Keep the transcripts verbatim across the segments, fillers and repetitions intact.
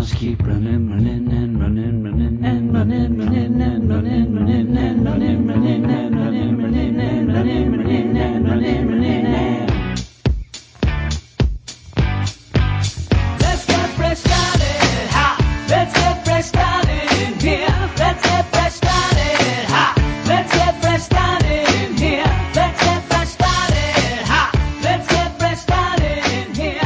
must keep running, running, and running, running, and running, running, and running, running, and running, running, and running, running, and running, running, and running, running, and let's get fresh started, ha! Let's get fresh started in here. Let's get fresh started, ha! Let's get fresh started in here. Let's get fresh started, ha! Let's get fresh started in here.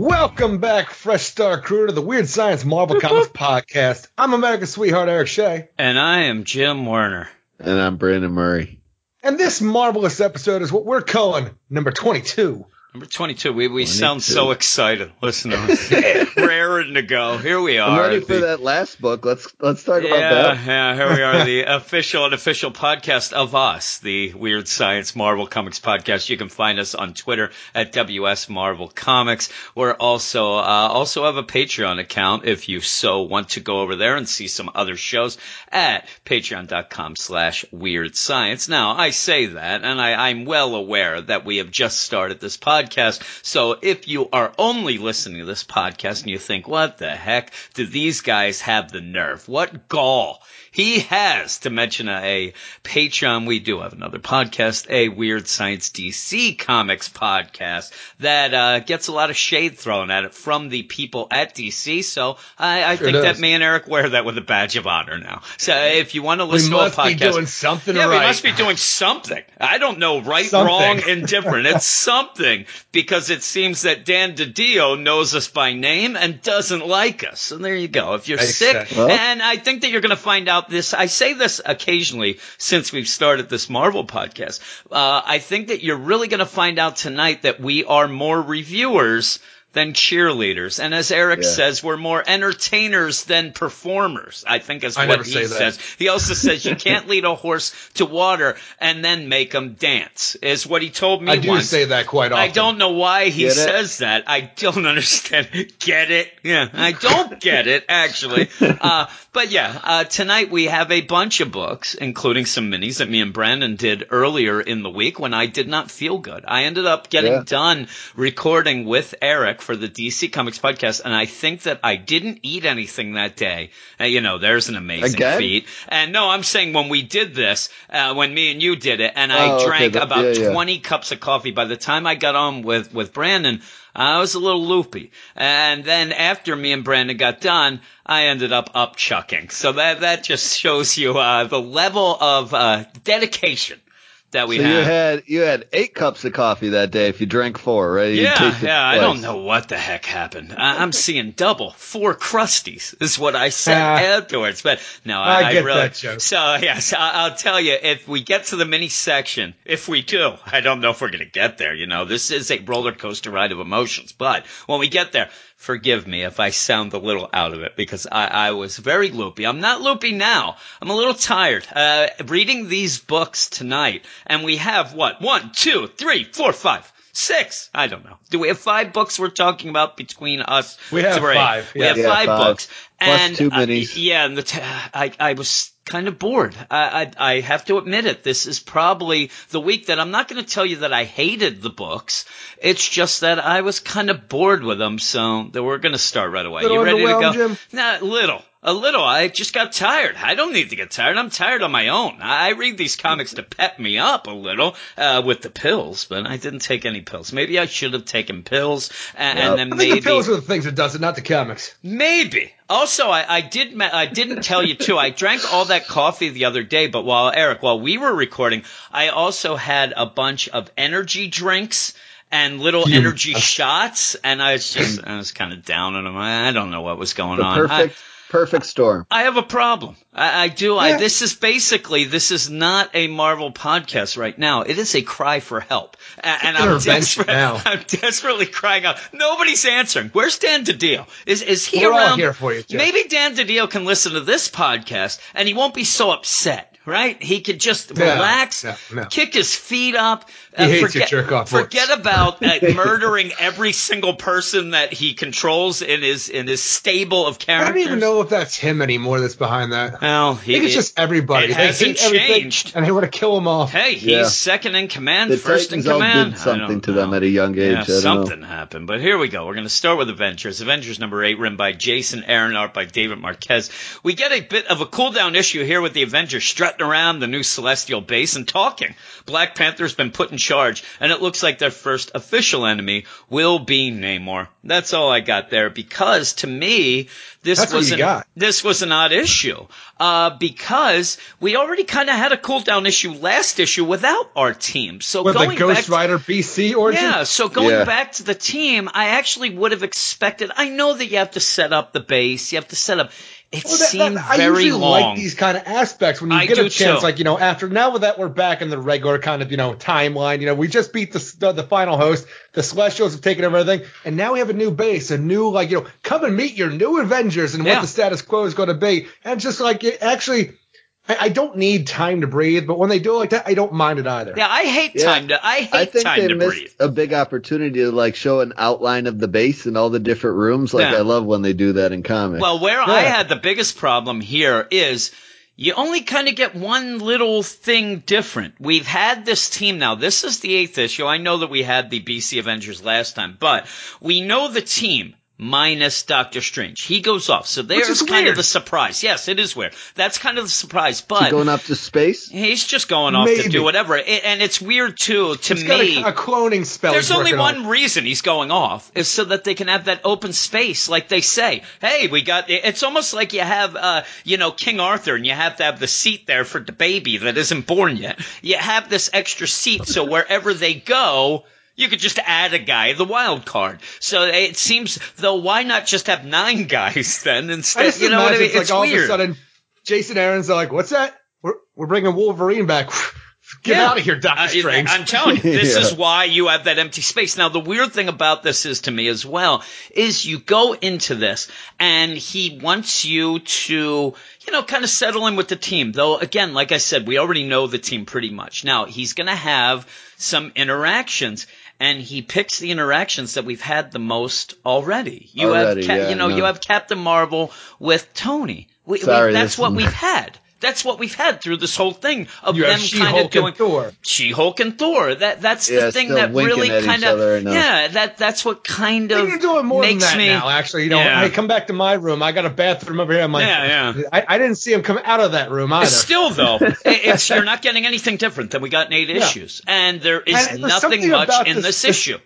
Welcome back, Fresh Start Crew, to the Weird Science Marvel Comics podcast. I'm America's sweetheart, Eric Shea. And I am Jim Werner. And I'm Brandon Murray. And this marvelous episode is what we're calling number twenty-two. Number twenty-two. We we twenty-two. Sound so excited. Listen to us. We're raring to go. Here we are. I'm ready for the, that last book. Let's let's talk yeah, about that. Yeah, here we are. The official and official podcast of us, the Weird Science Marvel Comics podcast. You can find us on Twitter at W S Marvel Comics. We're also uh, also have a Patreon account if you so want to go over there and see some other shows at patreon.com slash weird science. Now, I say that, and I, I'm well aware that we have just started this podcast. So if you are only listening to this podcast and you think, what the heck do these guys have the nerve? What gall he has to mention a Patreon. We do have another podcast, a Weird Science D C Comics podcast that uh, gets a lot of shade thrown at it from the people at D C. So I, I sure think does. That me and Eric wear that with a badge of honor now. So if you want to listen to a podcast. We must be doing something yeah, right. We must be doing something. I don't know, right, something. Wrong, indifferent. It's something. Because it seems that Dan DiDio knows us by name and doesn't like us. And there you go. If you're Makes sick, sense. And I think that you're going to find out this. I say this occasionally since we've started this Marvel podcast. Uh, I think that you're really going to find out tonight that we are more reviewers than cheerleaders. And as Eric yeah. says, we're more entertainers than performers, I think is I what he says. He also says you can't lead a horse to water and then make him dance, is what he told me I once. I do say that quite often. I don't know why he get says it? That. I don't understand. Get it? Yeah, I don't get it, actually. Uh, but yeah, uh, tonight we have a bunch of books, including some minis that me and Brandon did earlier in the week when I did not feel good. I ended up getting yeah. done recording with Eric for the D C Comics podcast, and I think that I didn't eat anything that day. Uh, you know, there's an amazing Again? feat. And no, I'm saying when we did this, uh, when me and you did it, and I oh, drank okay, that, about yeah, twenty yeah. cups of coffee. By the time I got on with, with Brandon, I was a little loopy. And then after me and Brandon got done, I ended up up chucking. So that, that just shows you uh, the level of uh, dedication that we so have. You had you had eight cups of coffee that day if you drank four, right? You yeah, yeah. I don't know what the heck happened. I, I'm seeing double, four crusties is what I said uh, afterwards. But no, I, I, I get really, that joke. So yes, I, I'll tell you, if we get to the mini section, if we do, I don't know if we're gonna get there. You know, this is a roller coaster ride of emotions. But when we get there, forgive me if I sound a little out of it because I, I was very loopy. I'm not loopy now. I'm a little tired. Uh, reading these books tonight, and we have what? One, two, three, four, five, six. I don't know. Do we have five books we're talking about between us? We have three. five. We yeah, have yeah, five, five books. Plus and, two minis. Uh, yeah, and the t- I, I was kind of bored. I, I, I have to admit it. This is probably the week that I'm not going to tell you that I hated the books. It's just that I was kind of bored with them, so we're going to start right away. You ready to go? Jim? Not little. A little. I just got tired. I don't need to get tired. I'm tired on my own. I read these comics to pep me up a little uh, with the pills, but I didn't take any pills. Maybe I should have taken pills, and, yep. and then I think maybe the pills are the things that does it, not the comics. Maybe. Also, I, I did. I didn't tell you too. I drank all that coffee the other day, but while Eric, while we were recording, I also had a bunch of energy drinks and little you, energy uh, shots, and I was just I was kind of down on them. I don't know what was going the on. Perfect. I, Perfect storm. I have a problem. I, I do. Yeah. I, this is basically, this is not a Marvel podcast right now. It is a cry for help. A- and I'm, desperate, now. I'm desperately crying out. Nobody's answering. Where's Dan DiDio? Is is he We're around? All here for you, Jeff. Maybe Dan DiDio can listen to this podcast and he won't be so upset. right? He could just relax, no, no, no. kick his feet up. He uh, hates forget, your jerk-off Forget works. about uh, murdering every single person that he controls in his in his stable of characters. I don't even know if that's him anymore that's behind that. Well, he, I think it's it, just everybody. It hasn't changed. And they want to kill him off. Hey, he's yeah. second in command, the first Titans in command. Did something to know. them at a young age. Yeah, I something know. happened. But here we go. We're going to start with Avengers. Avengers number eight, written by Jason Aaron, art by David Marquez. We get a bit of a cool-down issue here with the Avengers strutting around the new Celestial base and talking. Black Panther's been put in charge, and it looks like their first official enemy will be Namor. That's all I got there, because to me, this That's was an, this was an odd issue. Uh, because we already kind of had a cool down issue last issue without our team. So with going the Ghost back to, Rider B C origin? Yeah, so going yeah. back to the team, I actually would have expected – I know that you have to set up the base. You have to set up – It well, that, seemed that, very long. I usually long. like these kind of aspects when you I get a chance, too. like, you know, after now with that we're back in the regular kind of, you know, timeline. You know, we just beat the the, the final host. The Celestials have taken over everything. And now we have a new base, a new, like, you know, come and meet your new Avengers and yeah. what the status quo is going to be. And just like it actually – I don't need time to breathe, but when they do it like that, I don't mind it either. Yeah, I hate yeah. time to. I hate I think time they to missed breathe. A big opportunity to like show an outline of the base and all the different rooms. Like yeah. I love when they do that in comics. Well, where yeah. I had the biggest problem here is you only kind of get one little thing different. We've had this team now. This is the eighth issue. I know that we had the B C Avengers last time, but we know the team. Minus Doctor Strange. He goes off. So there's kind weird. of a surprise. Yes, it is weird. That's kind of the surprise. But is he going off to space? He's just going off Maybe. to do whatever. It, and it's weird, too, to he's me. Got a, a cloning spell. There's only one on. reason he's going off is so that they can have that open space. Like they say, hey, we got – it's almost like you have, uh, you know, King Arthur and you have to have the seat there for the baby that isn't born yet. You have this extra seat so wherever they go – you could just add a guy, the wild card. So it seems, though, why not just have nine guys then instead? I just you know what I mean? It's, it's like weird. All of a sudden, Jason Aaron's like, "What's that? We're we're bringing Wolverine back." Get yeah. out of here, Doctor Strange. Uh, I'm telling you, this yeah. is why you have that empty space. Now, the weird thing about this is to me as well is you go into this and he wants you to, you know, kind of settle in with the team. Though, again, like I said, we already know the team pretty much. Now, he's going to have some interactions. And he picks the interactions that we've had the most already. You already, have, Cap- yeah, you know, no. you have Captain Marvel with Tony. We, Sorry, we, that's what we've had. That's what we've had through this whole thing of you them kind of doing Thor. She-Hulk and Thor. That that's yeah, the thing that really kind of yeah. That that's what kind of you're doing more makes than that me now. Actually, you know, yeah. hey, come back to my room. I got a bathroom over here. I'm like, yeah, yeah. I, I didn't see him come out of that room either. Still though, it's you're not getting anything different than we got in eight yeah. issues, and there is and nothing much in this, this issue.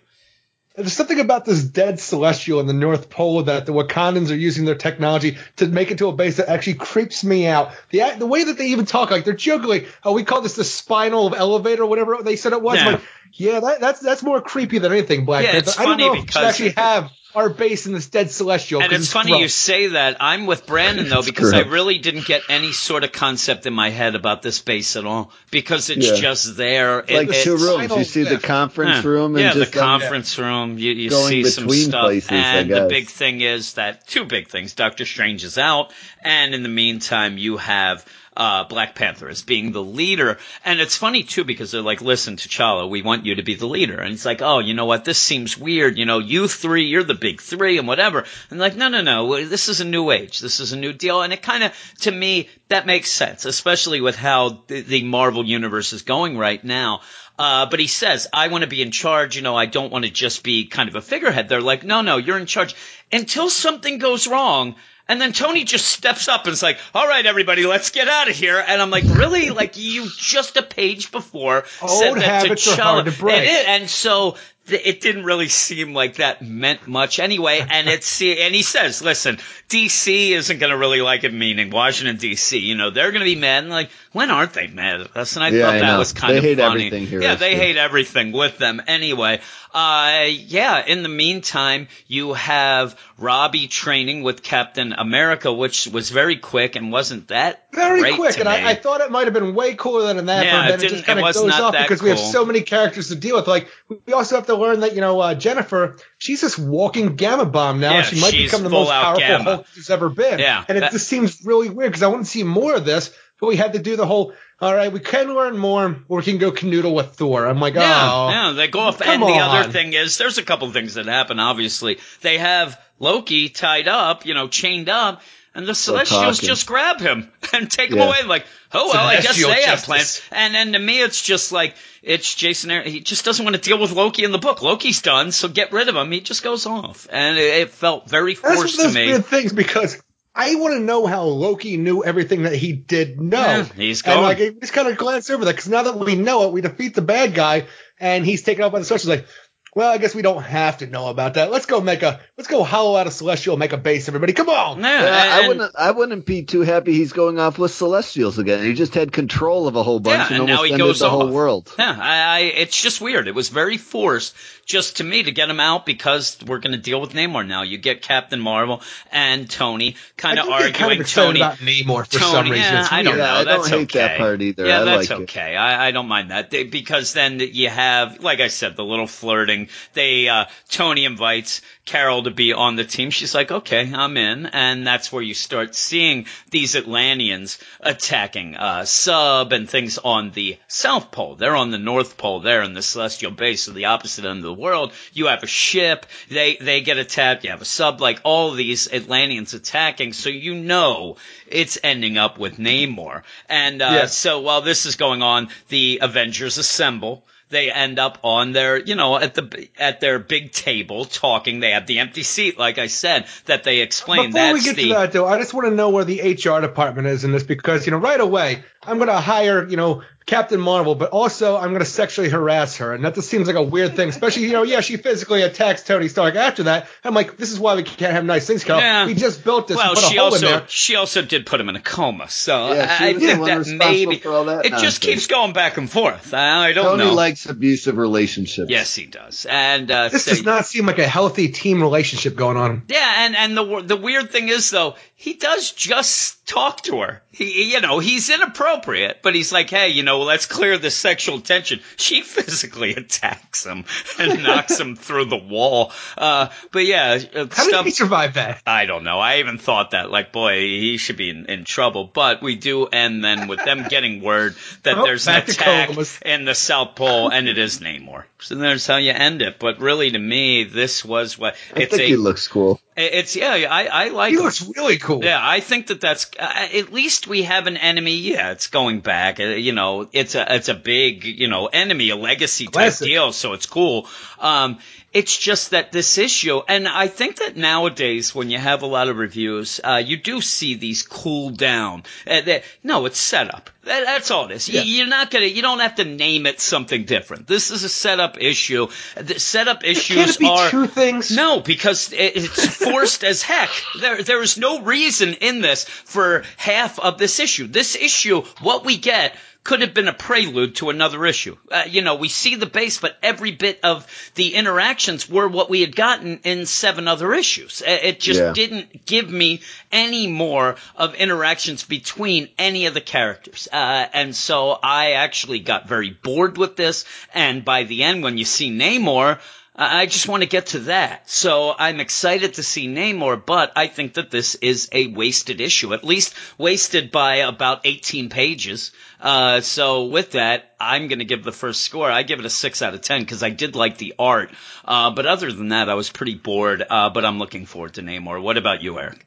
There's something about this dead Celestial in the North Pole that the Wakandans are using their technology to make into a base that actually creeps me out. The the way that they even talk, like they're juggling. Oh, we call this the spinal elevator or whatever they said it was. Yeah, like, yeah that, that's that's more creepy than anything, Black Panther. Yeah, it's I don't funny know because actually have our base in this dead Celestial. And it's, it's funny gross. you say that. I'm with Brandon, though, because gross. I really didn't get any sort of concept in my head about this base at all because it's yeah. just there. It's it, like it's, two rooms. You see the conference yeah. room. And yeah, just the conference like, room. You, you see some stuff. Places, and the big thing is that two big things. Doctor Strange is out. And in the meantime, you have – Uh, Black Panther as being the leader. And it's funny, too, because they're like, listen, T'Challa, we want you to be the leader. And it's like, oh, you know what? This seems weird. You know, you three, you're the big three and whatever. And like, no, no, no. This is a new age. This is a new deal. And it kind of, to me, that makes sense, especially with how th- the Marvel universe is going right now. Uh, but he says, I want to be in charge. You know, I don't want to just be kind of a figurehead. They're like, no, no, you're in charge until something goes wrong. And then Tony just steps up and is like, all right, everybody, let's get out of here. And I'm like, really? Like, you just a page before said that to T'Challa. And so th- it didn't really seem like that meant much anyway. And it's and he says, listen, D C isn't going to really like it, meaning Washington, D C. You know, they're going to be mad. And like, when aren't they mad at us? And I yeah, thought I that know. was kind they of hate funny. Everything here yeah, they too. hate everything with them anyway. Uh, yeah, in the meantime, you have Robbie training with Captain America, which was very quick and wasn't that Very great quick, to and I, I thought it might have been way cooler than that, yeah, but then it, it just kind of goes off because cool. we have so many characters to deal with. Like, we also have to learn that, you know, uh, Jennifer, she's this walking gamma bomb now. Yeah, she might become the most powerful Hulk she's ever been. Yeah, and it that, just seems really weird because I want to see more of this. But we had to do the whole, all right, we can learn more, or we can go canoodle with Thor. I'm like, oh. Yeah, yeah they go off. And on. The other thing is, there's a couple of things that happen, obviously. They have Loki tied up, you know, chained up, and the Celestials just grab him and take yeah. him away. Like, oh, well, I guess they have plans. And then to me, it's just like, it's Jason Aaron. He just doesn't want to deal with Loki in the book. Loki's done, so get rid of him. He just goes off. And it, it felt very forced to me. That's the things, because I want to know how Loki knew everything that he did know. Yeah, he's going. And like, I just kind of glance over that, because now that we know it, we defeat the bad guy, and he's taken out by the Celestials. Like, well, I guess we don't have to know about that. Let's go make a, let's go hollow out a Celestial, make a base, everybody. Come on. Yeah, uh, I wouldn't, I wouldn't be too happy he's going off with Celestials again. He just had control of a whole bunch, yeah, and, and now almost he ended goes the off. Whole world. Yeah, I, I, it's just weird. It was very forced, just to me, to get him out, because we're going to deal with Namor now. You get Captain Marvel and Tony kind of arguing. Kind of Tony about Namor for Tony, some reason. Yeah, I don't know. Yeah, I that's don't hate okay. that part either. Yeah, I that's like okay. It. I, I don't mind that they, because then you have, like I said, the little flirting. They uh, Tony invites Carol to be on the team. She's like, okay, I'm in, and that's where you start seeing these Atlanteans attacking uh, Sub and things on the South Pole. They're on the North Pole. They're in the Celestial base, so the opposite end of the world. You have a ship, they they get attacked, you have a sub, like all these Atlanteans attacking, so you know it's ending up with Namor. And uh, yeah. so while this is going on, the Avengers assemble. They end up on their, you know, at the at their big table talking. They have the empty seat, like I said, that they explained. Before That's we get the, to that, though, I just want to know where the H R department is in this, because, you know, right away, I'm going to hire, you know, Captain Marvel, but also I'm going to sexually harass her. And that just seems like a weird thing, especially, you know, yeah, she physically attacks Tony Stark after that. I'm like, this is why we can't have nice things, Carol. Yeah. We just built this. Well, she also, she also did put him in a coma. So yeah, I, I think that maybe that it nonsense. Just keeps going back and forth. I, I don't Tony know. Tony likes abusive relationships. Yes, he does. And uh, This so, does not seem like a healthy team relationship going on. Yeah, and, and the, the weird thing is, though, he does just talk to her. He, you know, he's inappropriate, but he's like, hey, you know, let's clear this sexual tension. She physically attacks him and knocks him through the wall. Uh, but yeah. How stuff, did he survive that? I don't know. I even thought that, like, boy, he should be in, in trouble. But we do end then with them getting word that oh, there's an attack in the South Pole, and it is Namor. So there's how you end it. But really, to me, this was what I it's think a, he looks cool. It's yeah, I I like. He looks it. Really cool. Yeah, I think that that's uh, at least we have an enemy. Yeah, it's going back. Uh, you know, it's a it's a big you know enemy, a legacy type deal. So it's cool. Um, it's just that this issue, and I think that nowadays when you have a lot of reviews, uh, you do see these cool down. Uh, that, no, it's setup. That, that's all it is. Yeah. You're not gonna. You don't have to name it something different. This is a setup issue. The setup issues Can it be are true things. No, because it, it's forced as heck. There, there is no reason in this for half of this issue. This issue, what we get, could have been a prelude to another issue. Uh, you know, we see the base, but every bit of the interactions were what we had gotten in seven other issues. It just yeah. didn't give me any more of interactions between any of the characters. Uh, and so I actually got very bored with this. And by the end, when you see Namor, I just want to get to that. So I'm excited to see Namor, but I think that this is a wasted issue, at least wasted by about eighteen pages. Uh, so with that, I'm going to give the first score. I give it a six out of ten because I did like the art. Uh, but other than that, I was pretty bored, uh, but I'm looking forward to Namor. What about you, Eric?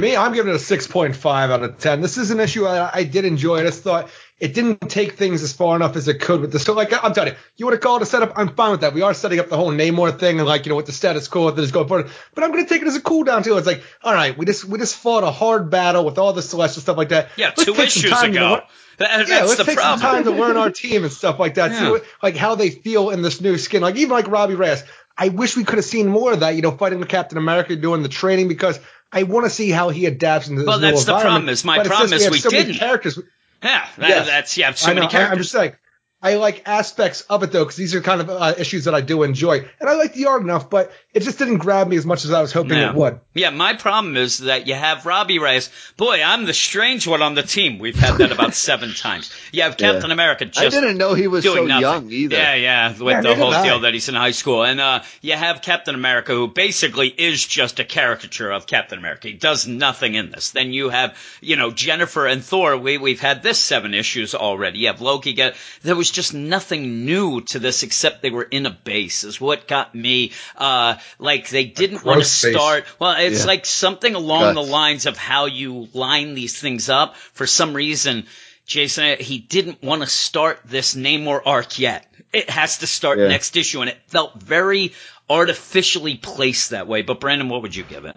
Me, I'm giving it a six point five out of ten. This is an issue I, I did enjoy. I just thought it didn't take things as far enough as it could with this. So, like, I'm telling you, you want to call it a setup? I'm fine with that. We are setting up the whole Namor thing and, like, you know, with the status quo that is going forward. But I'm going to take it as a cool down, too. It's like, all right, we just we just fought a hard battle with all the Celestial stuff like that. Yeah, let's two issues time, ago. You know, That, yeah, let's take problem. some time to learn our team and stuff like that. Yeah. See what, like, how they feel in this new skin. Like, even like Robbie Reyes, I wish we could have seen more of that, you know, fighting with Captain America, doing the training, because I want to see how he adapts into this well, new environment. Well, that's the problem. Is my problem is we, we didn't. Characters. Yeah, that, yes. that's, you have so I many know, characters. I, I'm just like, I like aspects of it, though, because these are kind of uh, issues that I do enjoy. And I like the art enough, but it just didn't grab me as much as I was hoping no. it would. Yeah, my problem is that you have Robbie Reyes. Boy, I'm the strange one on the team. We've had that about seven times. You have Captain yeah. America just I didn't know he was so nothing. young either. Yeah, yeah, with yeah, the whole I. deal that he's in high school. And uh, you have Captain America, who basically is just a caricature of Captain America. He does nothing in this. Then you have, you know, Jennifer and Thor. We, we've had this seven issues already. You have Loki. Get, there was just nothing new to this except they were in a base is what got me. Uh, like they didn't want to start. Base. Well, it's yeah. like something along Guts. the lines of how you line these things up. For some reason, Jason, he didn't want to start this Namor arc yet. It has to start yeah. next issue. And it felt very artificially placed that way. But Brandon, what would you give it?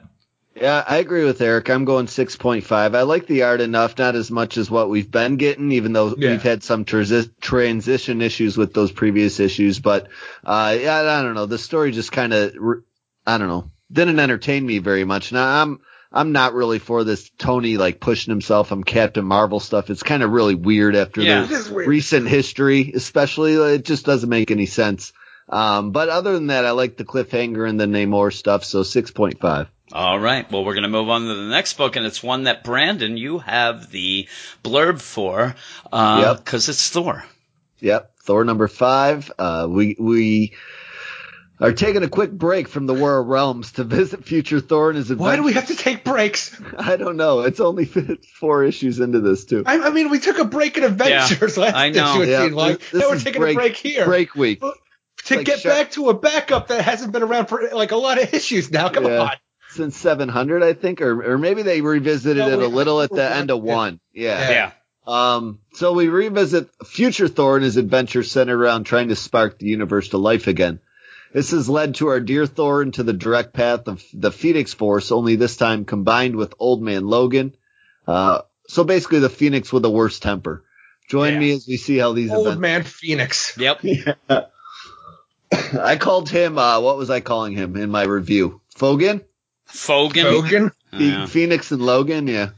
Yeah, I agree with Eric. I'm going six point five. I like the art enough, not as much as what we've been getting, even though yeah. we've had some trans- transition issues with those previous issues. But uh, yeah, I don't know. The story just kind of, I don't know, didn't entertain me very much. Now, I'm I'm not really for this Tony like pushing himself on Captain Marvel stuff. It's kind of really weird after yeah. the recent history, especially. It just doesn't make any sense. Um, but other than that, I like the cliffhanger and the Namor stuff, so six point five. All right. Well, we're going to move on to the next book, and it's one that, Brandon, you have the blurb for uh, yep. 'cause it's Thor. Yep. Thor number five. Uh, we we are taking a quick break from the War of Realms to visit future Thor and his adventures. Why do we have to take breaks? I don't know. It's only four issues into this, too. I, I mean, we took a break in Avengers yeah, last I know. issue, it yeah, seemed like. This, this now we're taking break, a break here. Break week. But, to like get sh- back to a backup that hasn't been around for like a lot of issues now. Come yeah. on. Since seven hundred, I think, or or maybe they revisited no, it a little at the end of one. Yeah. yeah. Um, so we revisit future Thor and his adventure centered around trying to spark the universe to life again. This has led to our dear Thor into the direct path of the Phoenix Force, only this time combined with Old Man Logan. Uh, so basically the Phoenix with the worst temper. Join yeah. me as we see how these Old events- Man Phoenix. Yep. Yeah. I called him, uh, what was I calling him in my review? Fogan? Fogan? Fogan? Oh, yeah. Phoenix and Logan, yeah.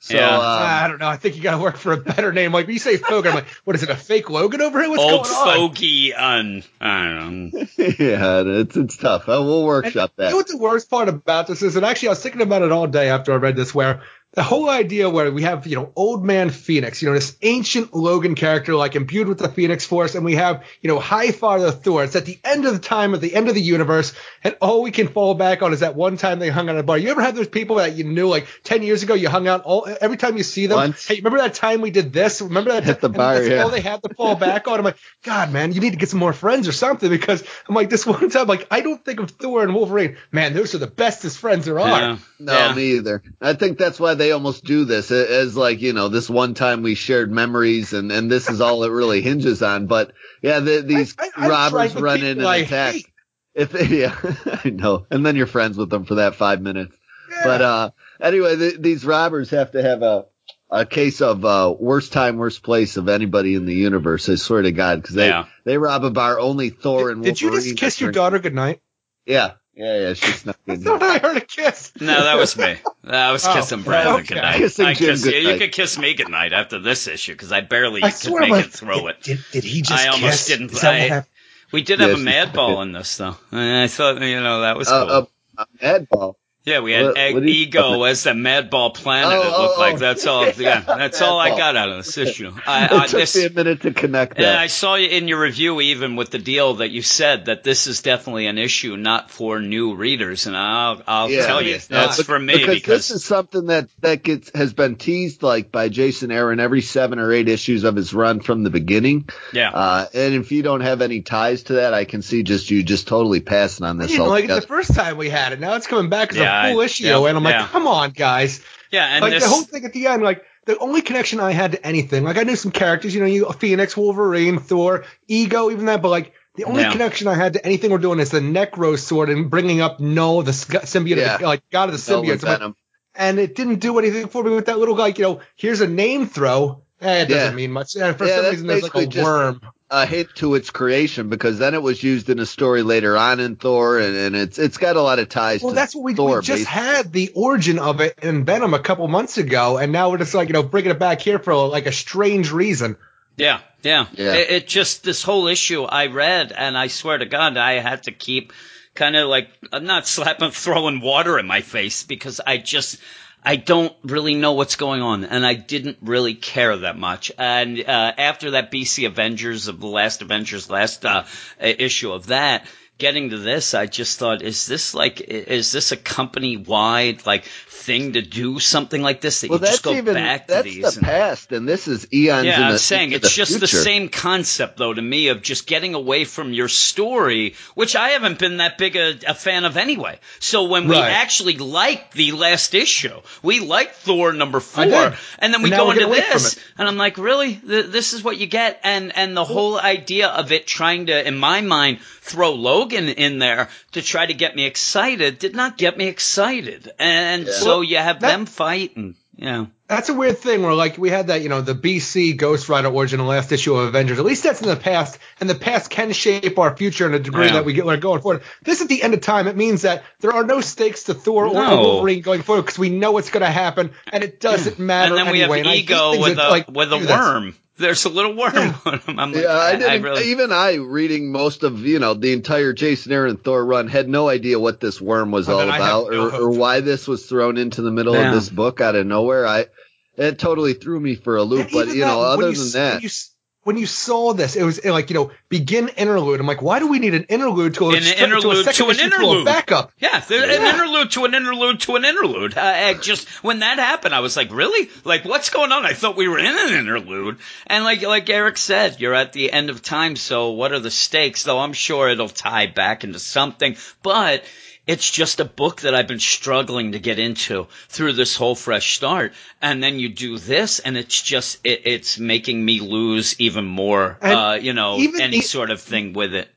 So, yeah. Um, I don't know. I think you got to work for a better name. Like, when you say Fogan, I'm like, what is it, a fake Logan over here? What's Old going on? Old Fogey, um, I don't know. yeah, it's, it's tough. I will workshop and that. You know what the worst part about this is? And actually, I was thinking about it all day after I read this, where the whole idea where we have, you know, Old Man Phoenix, you know, this ancient Logan character, like, imbued with the Phoenix Force, and we have, you know, High Father Thor. It's at the end of the time, at the end of the universe, and all we can fall back on is that one time they hung out at a bar. You ever had those people that you knew, like, ten years ago, you hung out all every time you see them? Once. Hey, remember that time we did this? Remember that Hit time? The bar, that's yeah. all they had to fall back on. I'm like, God, man, you need to get some more friends or something, because I'm like, this one time, like, I don't think of Thor and Wolverine. Man, those are the bestest friends there are. Yeah. No, yeah. me either. I think that's why they They almost do this as like, you know, this one time we shared memories and, and this is all it really hinges on. But yeah, the, these I, I, robbers run in and I attack. Hate. If they, yeah, I know. And then you're friends with them for that five minutes. Yeah. But uh, anyway, th- these robbers have to have a, a case of uh, worst time, worst place of anybody in the universe. I swear to God, because they, yeah. they rob a bar only Thor did, and Wolverine. Did you just kiss your daughter goodnight? Yeah. Yeah, yeah, she's not good. I thought I heard a kiss. No, that was me. I was oh, kissing Brandon okay. goodnight. Kissing I kiss, goodnight. You could kiss me goodnight after this issue because I barely I could make like, it throw it. Did, did he just I kiss? Almost didn't. I, we did have yeah, a mad ball in this, though. I thought, you know, that was uh, cool. A, a mad ball? Yeah, we had what, egg, what Ego as the Madball planet. Oh, it looked oh, like that's all. Yeah, that's all I got out of this issue. I, I, it took this, me a minute to connect that. And I saw you in your review, even with the deal that you said that this is definitely an issue not for new readers, and I'll, I'll yeah, tell you that's not. for me because, because this is something that that gets has been teased like by Jason Aaron every seven or eight issues of his run from the beginning. Yeah, uh, and if you don't have any ties to that, I can see just you just totally passing on this. I didn't like it the first time we had it. Now it's coming back. Yeah. Full issue, yeah, and I'm yeah. like, come on, guys. Yeah, and like this... the whole thing at the end, like the only connection I had to anything, like I knew some characters, you know, you Phoenix, Wolverine, Thor, Ego, even that, but like the only yeah. connection I had to anything we're doing is the Necro Sword and bringing up Null, the symbiote, yeah. the, like God of the Null symbiotes, and, like, and it didn't do anything for me with that little guy. Like, you know, here's a name throw. Eh, it doesn't yeah. mean much. And for yeah, some reason, there's like a just... worm. A hit to its creation because then it was used in a story later on in Thor, and, and it's it's got a lot of ties well, to Thor. Well, that's what we, Thor, we just basically. had the origin of it in Venom a couple months ago, and now we're just like, you know, bringing it back here for like a strange reason. Yeah, yeah. yeah. It, it just, this whole issue I read, and I swear to God, I had to keep kind of like, I'm not slapping, throwing water in my face, because I just, I don't really know what's going on, and I didn't really care that much. And uh, after that B C Avengers of the last Avengers, last uh, issue of that, getting to this, I just thought, is this like, is this a company-wide like thing to do something like this? That well, you just go even, back to these. That's the and, past, and this is eons. Yeah, in I'm the, saying it's the just future. The same concept, though, to me, of just getting away from your story, which I haven't been that big a, a fan of anyway. So when we right. actually liked the last issue, we liked Thor number four, and then we and go into this, and I'm like, really, Th- this is what you get, and and the whole idea of it trying to, in my mind, throw Loki in there to try to get me excited did not get me excited, and yeah. so you have that, them fighting. Yeah, that's a weird thing where like we had that, you know, the B C Ghost Rider origin in the last issue of Avengers. At least that's in the past, and the past can shape our future in a degree yeah. that we get we're going forward. This is the end of time. It means that there are no stakes to Thor no. or Wolverine going forward because we know what's going to happen, and it doesn't matter. And then anyway. we have ego with a like, with a worm. This. There's a little worm yeah. on him. I'm like, yeah, I didn't, I really... even I, reading most of, you know, the entire Jason Aaron Thor run, had no idea what this worm was all I mean, about no or, or why this was thrown into the middle yeah. of this book out of nowhere. I It totally threw me for a loop, yeah, but, you know, that, other you, than that. When you, when you saw this, it was like, you know, begin interlude. I'm like, why do we need an interlude to a, an interlude to a second to an interlude. To a backup? Yeah, yeah, an interlude to an interlude to an interlude. Uh, I just when that happened, I was like, really? Like, what's going on? I thought we were in an interlude. And like like Eric said, you're at the end of time, so what are the stakes? Though I'm sure it'll tie back into something. But it's just a book that I've been struggling to get into through this whole fresh start. And then you do this, and it's just it, – it's making me lose even more, uh, you know, any the, sort of thing with it.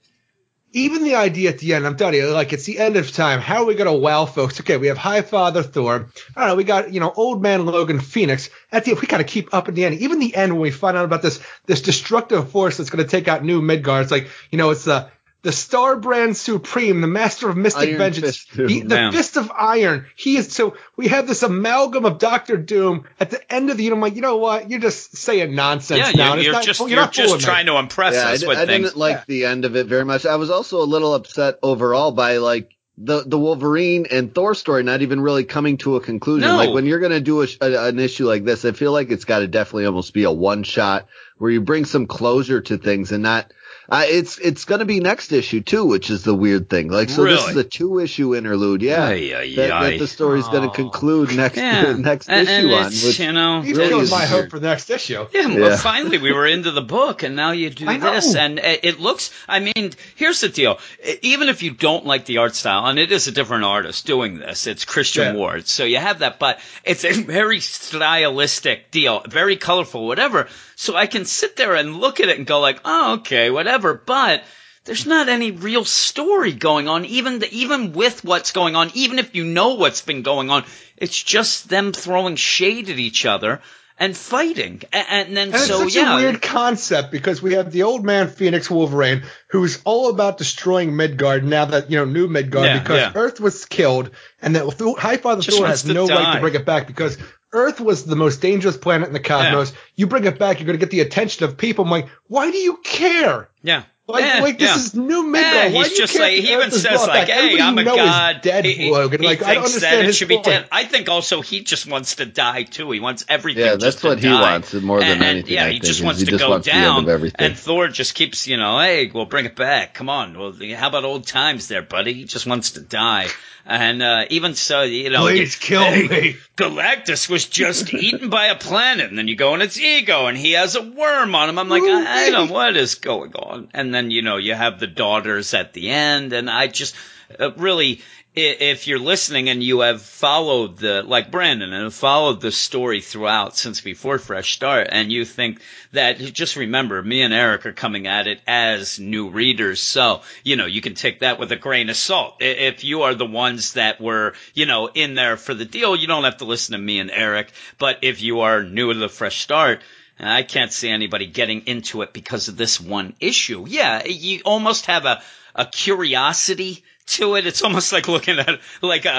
Even the idea at the end, I'm telling you, like it's the end of time. How are we going to wow folks? Okay, we have High Father Thor. All right, we got, you know, Old Man Logan Phoenix. At the end, we got to keep up in the end. Even the end when we find out about this this destructive force that's going to take out New Midgard, it's like, you know, it's uh, – the Star Brand Supreme, the Master of Mystic Iron Vengeance, Fist he, the Man. Fist of Iron. He is so. We have this amalgam of Doctor Doom at the end of the. You know, I'm like, you know what? You're just saying nonsense yeah, now. You're, you're not, just, you're you're just trying me. to impress yeah, us. I, with I things. didn't like yeah. the end of it very much. I was also a little upset overall by like the the Wolverine and Thor story not even really coming to a conclusion. No. Like when you're gonna do a, a, an issue like this, I feel like it's got to definitely almost be a one shot where you bring some closure to things and not. Uh, it's it's going to be next issue, too, which is the weird thing. Like, so really? This is a two-issue interlude, yeah, aye, aye, that, aye. that the story's oh. going to conclude next yeah. next and, issue and on. Which you know, really was my hope for the next issue. Yeah, yeah. Well, finally we were into the book, and now you do this, and it looks – I mean, here's the deal. Even if you don't like the art style, and it is a different artist doing this. It's Christian yeah. Ward, so you have that, but it's a very stylistic deal, very colorful, whatever. So I can sit there and look at it and go like, oh, okay, whatever. But there's not any real story going on, even the, even with what's going on, even if you know what's been going on. It's just them throwing shade at each other and fighting. And, and then and so, it's such yeah. a weird concept because we have the Old Man Phoenix Wolverine who's all about destroying Midgard now that, you know, New Midgard yeah, because yeah. Earth was killed and that High Father Thor has no die. right to bring it back because – Earth was the most dangerous planet in the cosmos. Yeah. You bring it back, you're going to get the attention of people. I'm like, why do you care? Yeah. Like, yeah, like this yeah. is New Midgard. Yeah, he's just like, he even says like, hey, I'm a god. Dead, he Logan. he like, thinks I don't understand that it should point. be dead. I think also he just wants to die too. He wants everything yeah, just to die. Yeah, that's what he wants more than and, anything. Yeah, I he think, just wants he to just go wants down. And Thor just keeps, you know, hey, we'll bring it back. Come on. Well, how about old times there, buddy? He just wants to die. And uh, even so, you know. Please kill hey, me. Galactus was just eaten by a planet. And then you go and it's Ego. And he has a worm on him. I'm like, I don't know what is going on. And then And, you know, you have the daughters at the end. And I just uh, really, if you're listening and you have followed the, like Brandon, and followed the story throughout since before Fresh Start, and you think that, just remember, me and Eric are coming at it as new readers. So, you know, you can take that with a grain of salt. If you are the ones that were, you know, in there for the deal, you don't have to listen to me and Eric. But if you are new to the Fresh Start, I can't see anybody getting into it because of this one issue. Yeah, you almost have a, a curiosity to it. It's almost like looking at like a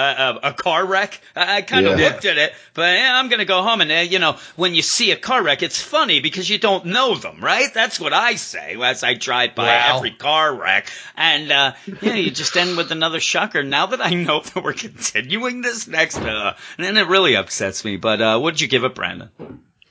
a, a car wreck. I, I kind of yeah. looked at it, but yeah, I'm going to go home. And, uh, you know, when you see a car wreck, it's funny because you don't know them, right? That's what I say as I drive by wow. every car wreck. And, uh, yeah, you just end with another shocker. Now that I know that we're continuing this next, uh, and it really upsets me. But uh, what did you give it, Brandon?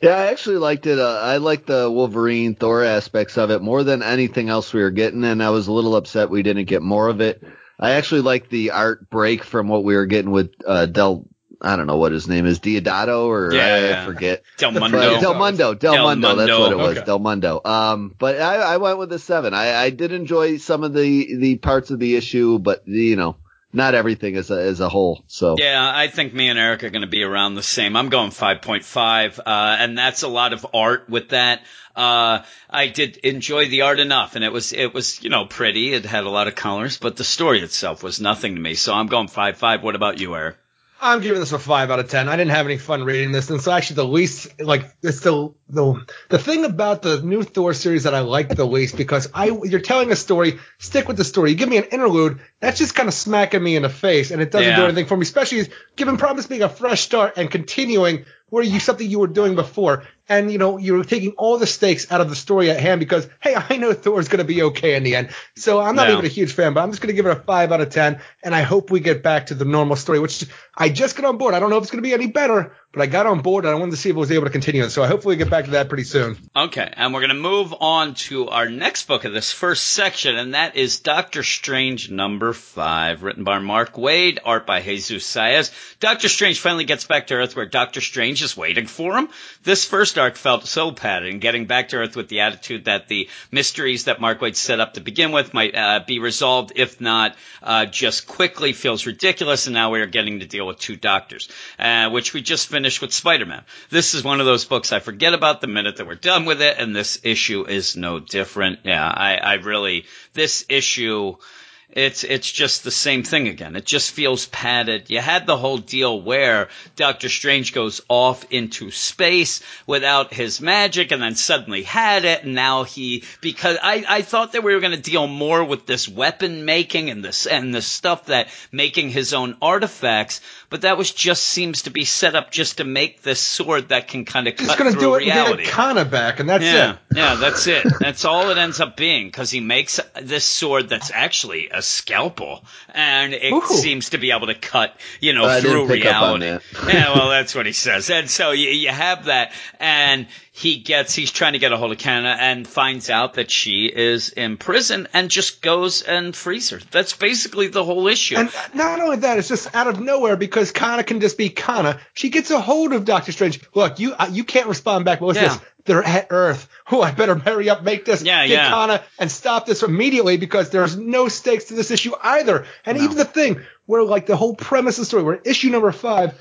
Yeah, I actually liked it. Uh, I liked the Wolverine, Thor aspects of it more than anything else we were getting, and I was a little upset we didn't get more of it. I actually liked the art break from what we were getting with uh, Del – I don't know what his name is, Diodato or yeah, I, yeah. I forget. Del Mundo. Right, Del Mundo. Del, Del Mundo, Mundo. That's what it was, okay. Del Mundo. Um, but I, I went with a seven. I, I did enjoy some of the, the parts of the issue, but, you know, not everything as a, as a whole. So yeah, I think me and Eric are going to be around the same. I'm going five point five, uh, and that's a lot of art with that. Uh, I did enjoy the art enough, and it was, it was, you know, pretty. It had a lot of colors, but the story itself was nothing to me. So I'm going five point five. What about you, Eric? I'm giving this a five out of ten. I didn't have any fun reading this. And it's actually the least, like, it's the, the, the thing about the new Thor series that I liked the least, because I, you're telling a story, stick with the story. You give me an interlude, that's just kind of smacking me in the face, and it doesn't yeah. do anything for me, especially given Promise being a fresh start and continuing where you, something you were doing before. And, you know, you're taking all the stakes out of the story at hand because, hey, I know Thor's going to be okay in the end. So I'm not no. even a huge fan, but I'm just going to give it a five out of ten. And I hope we get back to the normal story, which I just got on board. I don't know if it's going to be any better, but I got on board and I wanted to see if I was able to continue it. So I hopefully get back to that pretty soon. Okay. And we're going to move on to our next book of this first section. And that is Doctor Strange number five, written by Mark Waid, art by Jesus Saez. Doctor Strange finally gets back to Earth where Doctor Strange is waiting for him. This first Stark felt so padded in getting back to Earth with the attitude that the mysteries that Mark Waid set up to begin with might uh, be resolved, if not uh, just quickly, feels ridiculous, and now we are getting to deal with two doctors, uh, which we just finished with Spider-Man. This is one of those books I forget about the minute that we're done with it, and this issue is no different. Yeah, I, I really – this issue – It's it's just the same thing again. It just feels padded. You had the whole deal where Doctor Strange goes off into space without his magic and then suddenly had it. And now he – because I, I thought that we were going to deal more with this weapon making and this and the stuff that making his own artifacts. But that was just seems to be set up just to make this sword that can kind of cut through do it reality. Just going to do it and get Kana back, and that's yeah, it. Yeah, that's it. That's all it ends up being, because he makes this sword that's actually a scalpel, and it Ooh. seems to be able to cut, you know, I through reality. Yeah, well, that's what he says. And so you, you have that, and he gets, he's trying to get a hold of Kana and finds out that she is in prison and just goes and frees her. That's basically the whole issue. And not only that, it's just out of nowhere because Because Kana can just be Kana. She gets a hold of Doctor Strange. Look, you uh, you can't respond back. What's yeah. this? They're at Earth. Oh, I better hurry up, make this, yeah, get yeah. Kana, and stop this immediately because there's no stakes to this issue either. And no. even the thing where, like, the whole premise of the story, where issue number five,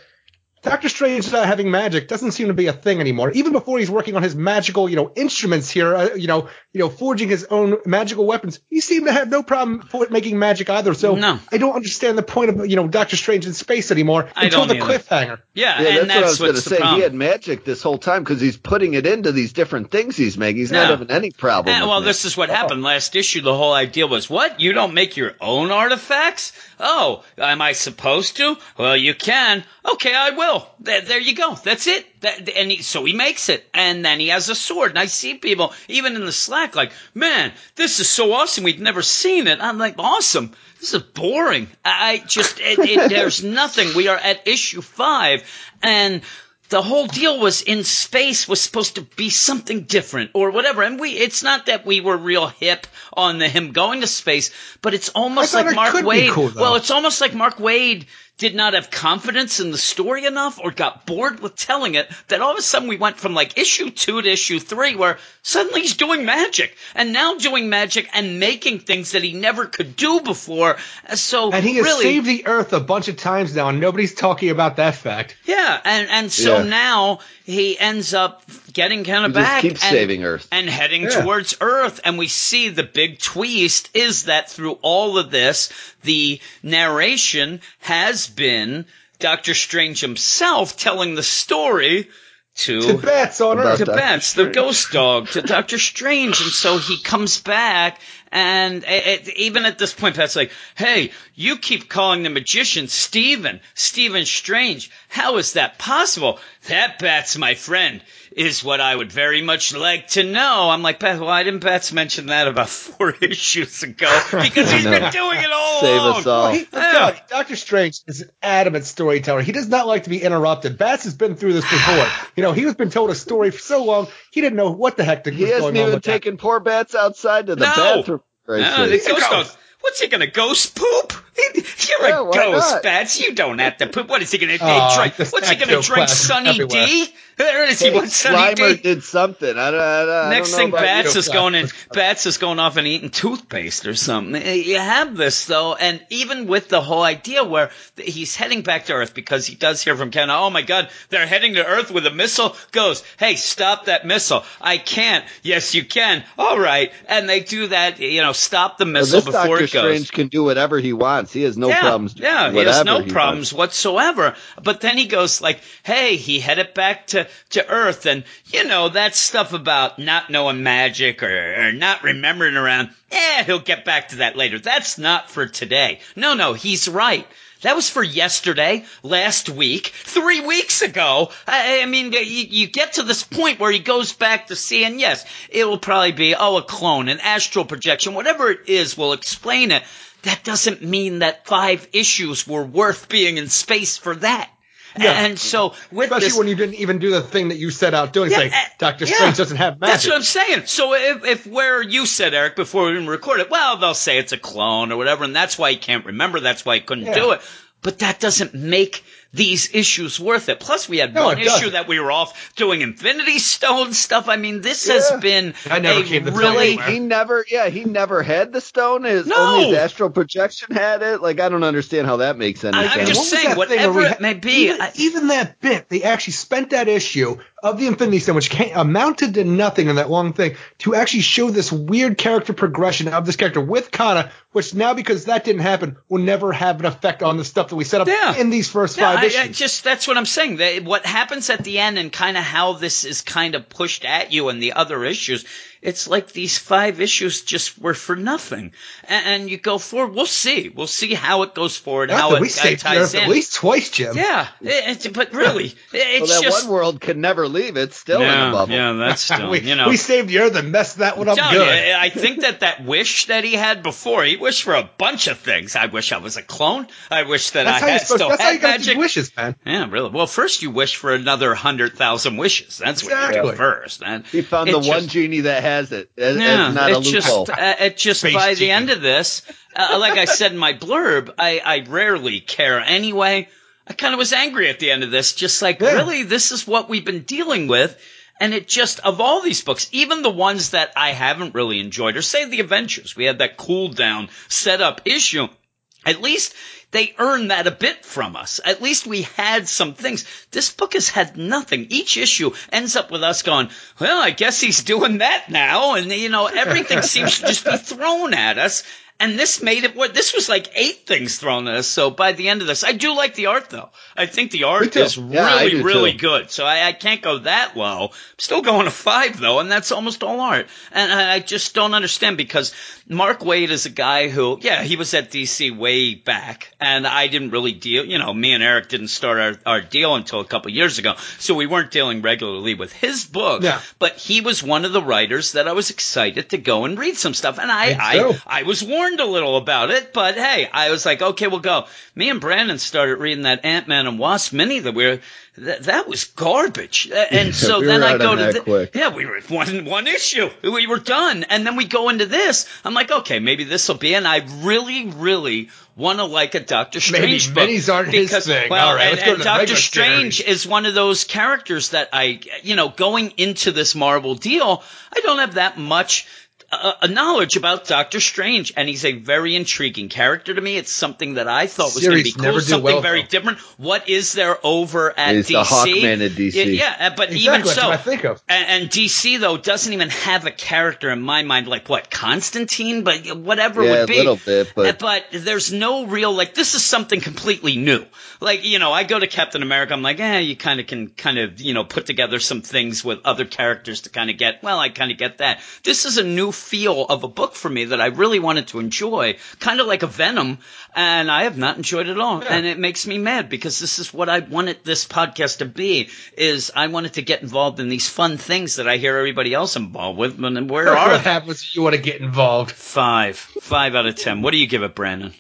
Doctor Strange not having magic doesn't seem to be a thing anymore. Even before he's working on his magical, you know, instruments here, uh, you know, you know, forging his own magical weapons, he seemed to have no problem for making magic either. So no. I don't understand the point of, you know, Doctor Strange in space anymore I until the either. cliffhanger. Yeah, yeah, and that's, that's what I was going to say. Problem. He had magic this whole time because he's putting it into these different things he's making. He's yeah. not having any problem. And, well, this is what oh. happened last issue. The whole idea was, what? You don't make your own artifacts? Oh, am I supposed to? Well, you can. Okay, I will. There, there you go. That's it. That, and he, so he makes it, and then he has a sword. And I see people, even in the Slack, like, man, this is so awesome. We've never seen it. I'm like, awesome. This is boring. I just, it, it, there's nothing. We are at issue five, and the whole deal was in space was supposed to be something different or whatever. And we, it's not that we were real hip on the him going to space, but it's almost like Mark Waid. Cool, well, it's almost like Mark Waid did not have confidence in the story enough or got bored with telling it, that all of a sudden we went from like issue two to issue three where suddenly he's doing magic and now doing magic and making things that he never could do before. So And he has really, saved the Earth a bunch of times now and nobody's talking about that fact. Yeah. And, and so yeah. now he ends up getting kind of back and, saving Earth. and heading yeah. towards Earth. And we see the big twist is that through all of this, the narration has been Doctor Strange himself telling the story to... To Bats on Earth. To Bats, the ghost dog, to Doctor Strange. And so he comes back, and it, it, even at this point, Bats like, hey, you keep calling the magician Stephen, Stephen Strange. How is that possible? That, Bats, my friend, is what I would very much like to know. I'm like, Bats, why didn't Bats mention that about four issues ago? Because he's been doing it all Save along. Us all. Well, he, yeah. Doc, Doctor Strange is an adamant storyteller. He does not like to be interrupted. Bats has been through this before. You know, he has been told a story for so long, he didn't know what the heck the was going on. He hasn't even taken that. Poor Bats outside to the no. bathroom. Right no, the ghost dog. What's he gonna ghost poop? You're yeah, a ghost, not? Bats. You don't have to poop. What is he gonna oh, drink? What's he gonna drink? Sunny everywhere. D? There is he hey, wants Sunny D. Slimer did something. I, I, I Next don't know thing, Bats is going in. Bats is going off and eating toothpaste or something. You have this though, and even with the whole idea where he's heading back to Earth because he does hear from Kana. Oh my God, they're heading to Earth with a missile. Goes, hey, stop that missile! I can't. Yes, you can. All right, and they do that. You know, stop the missile well, before Doctor it goes. Strange can do whatever he wants. He has no yeah, problems. Yeah, he has no he problems does. whatsoever. But then he goes like, hey, he headed back to, to Earth. And, you know, that stuff about not knowing magic or, or not remembering around, eh, he'll get back to that later. That's not for today. No, no, he's right. That was for yesterday, last week, three weeks ago. I, I mean, you, you get to this point where he goes back to see, and yes, it will probably be, oh, a clone, an astral projection, whatever it is, we'll explain it. That doesn't mean that five issues were worth being in space for that. Yeah. And so with Especially this, when you didn't even do the thing that you set out doing. Yeah, it's like, uh, Doctor yeah, Strange doesn't have magic. That's what I'm saying. So if, if where you said, Eric, before we even record it, well, they'll say it's a clone or whatever, and that's why he can't remember. That's why he couldn't yeah. do it. But that doesn't make these issues worth it. Plus, we had no, one issue that we were off doing Infinity Stone stuff. I mean, this yeah. has been I never a came to really he never, yeah, he never had the stone. His no. only his astral projection had it. Like, I don't understand how that makes any I'm sense. I'm just what saying, whatever it had, may be, even, I, even that bit, they actually spent that issue of the Infinity Stone, which came, amounted to nothing in that long thing, to actually show this weird character progression of this character with Kana, which now because that didn't happen will never have an effect on the stuff that we set up yeah. in these first yeah, five. I, I just that's what I'm saying. They, what happens at the end and kind of how this is kind of pushed at you and the other issues, it's like these five issues just were for nothing. And, and you go forward. We'll see. We'll see how it goes forward, Not how it, we it ties in. At least twice, Jim. Yeah, it, it, but really, it's well, that just, one world can never leave. It's still yeah, in a bubble. Yeah, that's still, we, you know. We saved the Earth and messed that one up no, good. Yeah, I think that that wish that he had before, he wished for a bunch of things. I wish I was a clone. I wish that that's I had supposed, still that's had how you magic. Got wishes, man. Yeah, really. Well, first you wish for another one hundred thousand wishes. That's exactly. what you do first. Man. He found it the just, one genie that has it. It yeah, not it a loophole. Just, uh, it just Space by genie. The end of this, uh, like I said in my blurb, I, I rarely care anyway. I kind of was angry at the end of this, just like, yeah. really, this is what we've been dealing with. And it just, of all these books, even the ones that I haven't really enjoyed, or say the Avengers, we had that cool down setup issue. At least they earned that a bit from us. At least we had some things. This book has had nothing. Each issue ends up with us going, well, I guess he's doing that now. And, you know, everything seems to just be thrown at us. And this made it – this was like eight things thrown at us. So by the end of this – I do like the art though. I think the art is yeah, really, really too. good. So I, I can't go that low. I'm still going to five though, and that's almost all art. And I, I just don't understand because Mark Waid is a guy who – yeah, he was at D C way back, and I didn't really deal – you know, me and Eric didn't start our, our deal until a couple years ago. So we weren't dealing regularly with his book. Yeah. But he was one of the writers that I was excited to go and read some stuff. And I, I, I was warned. a little about it, but hey, I was like, okay, we'll go. Me and Brandon started reading that Ant-Man and Wasp mini that we were th- that was garbage. And so we then I go to the, yeah, we were one one issue. We were done, and then we go into this. I'm like, okay, maybe this will be. And I really, really want to like a Doctor Strange maybe minis aren't because, his thing. Well, all right, and, let's go and to Doctor the Strange series. Is one of those characters that I, you know, going into this Marvel deal, I don't have that much a, a knowledge about Doctor Strange, and he's a very intriguing character to me. It's something that I thought was going to be cool, something well, very though. different. What is there over at it's D C? It's the Hawkman at D C. Yeah, yeah but exactly, even so, I think of. And, and D C, though, doesn't even have a character in my mind like, what, Constantine? But whatever yeah, it would be. a little bit. But. but there's no real, like, this is something completely new. Like, you know, I go to Captain America, I'm like, eh, you kind of can kind of, you know, put together some things with other characters to kind of get, well, I kind of get that. This is a new feel of a book for me that I really wanted to enjoy, kind of like a Venom, and I have not enjoyed it at all. Yeah. And it makes me mad because this is what I wanted this podcast to be, is I wanted to get involved in these fun things that I hear everybody else involved with. And where what are what happens you want to get involved? Five. Five out of ten. What do you give it, Brandon?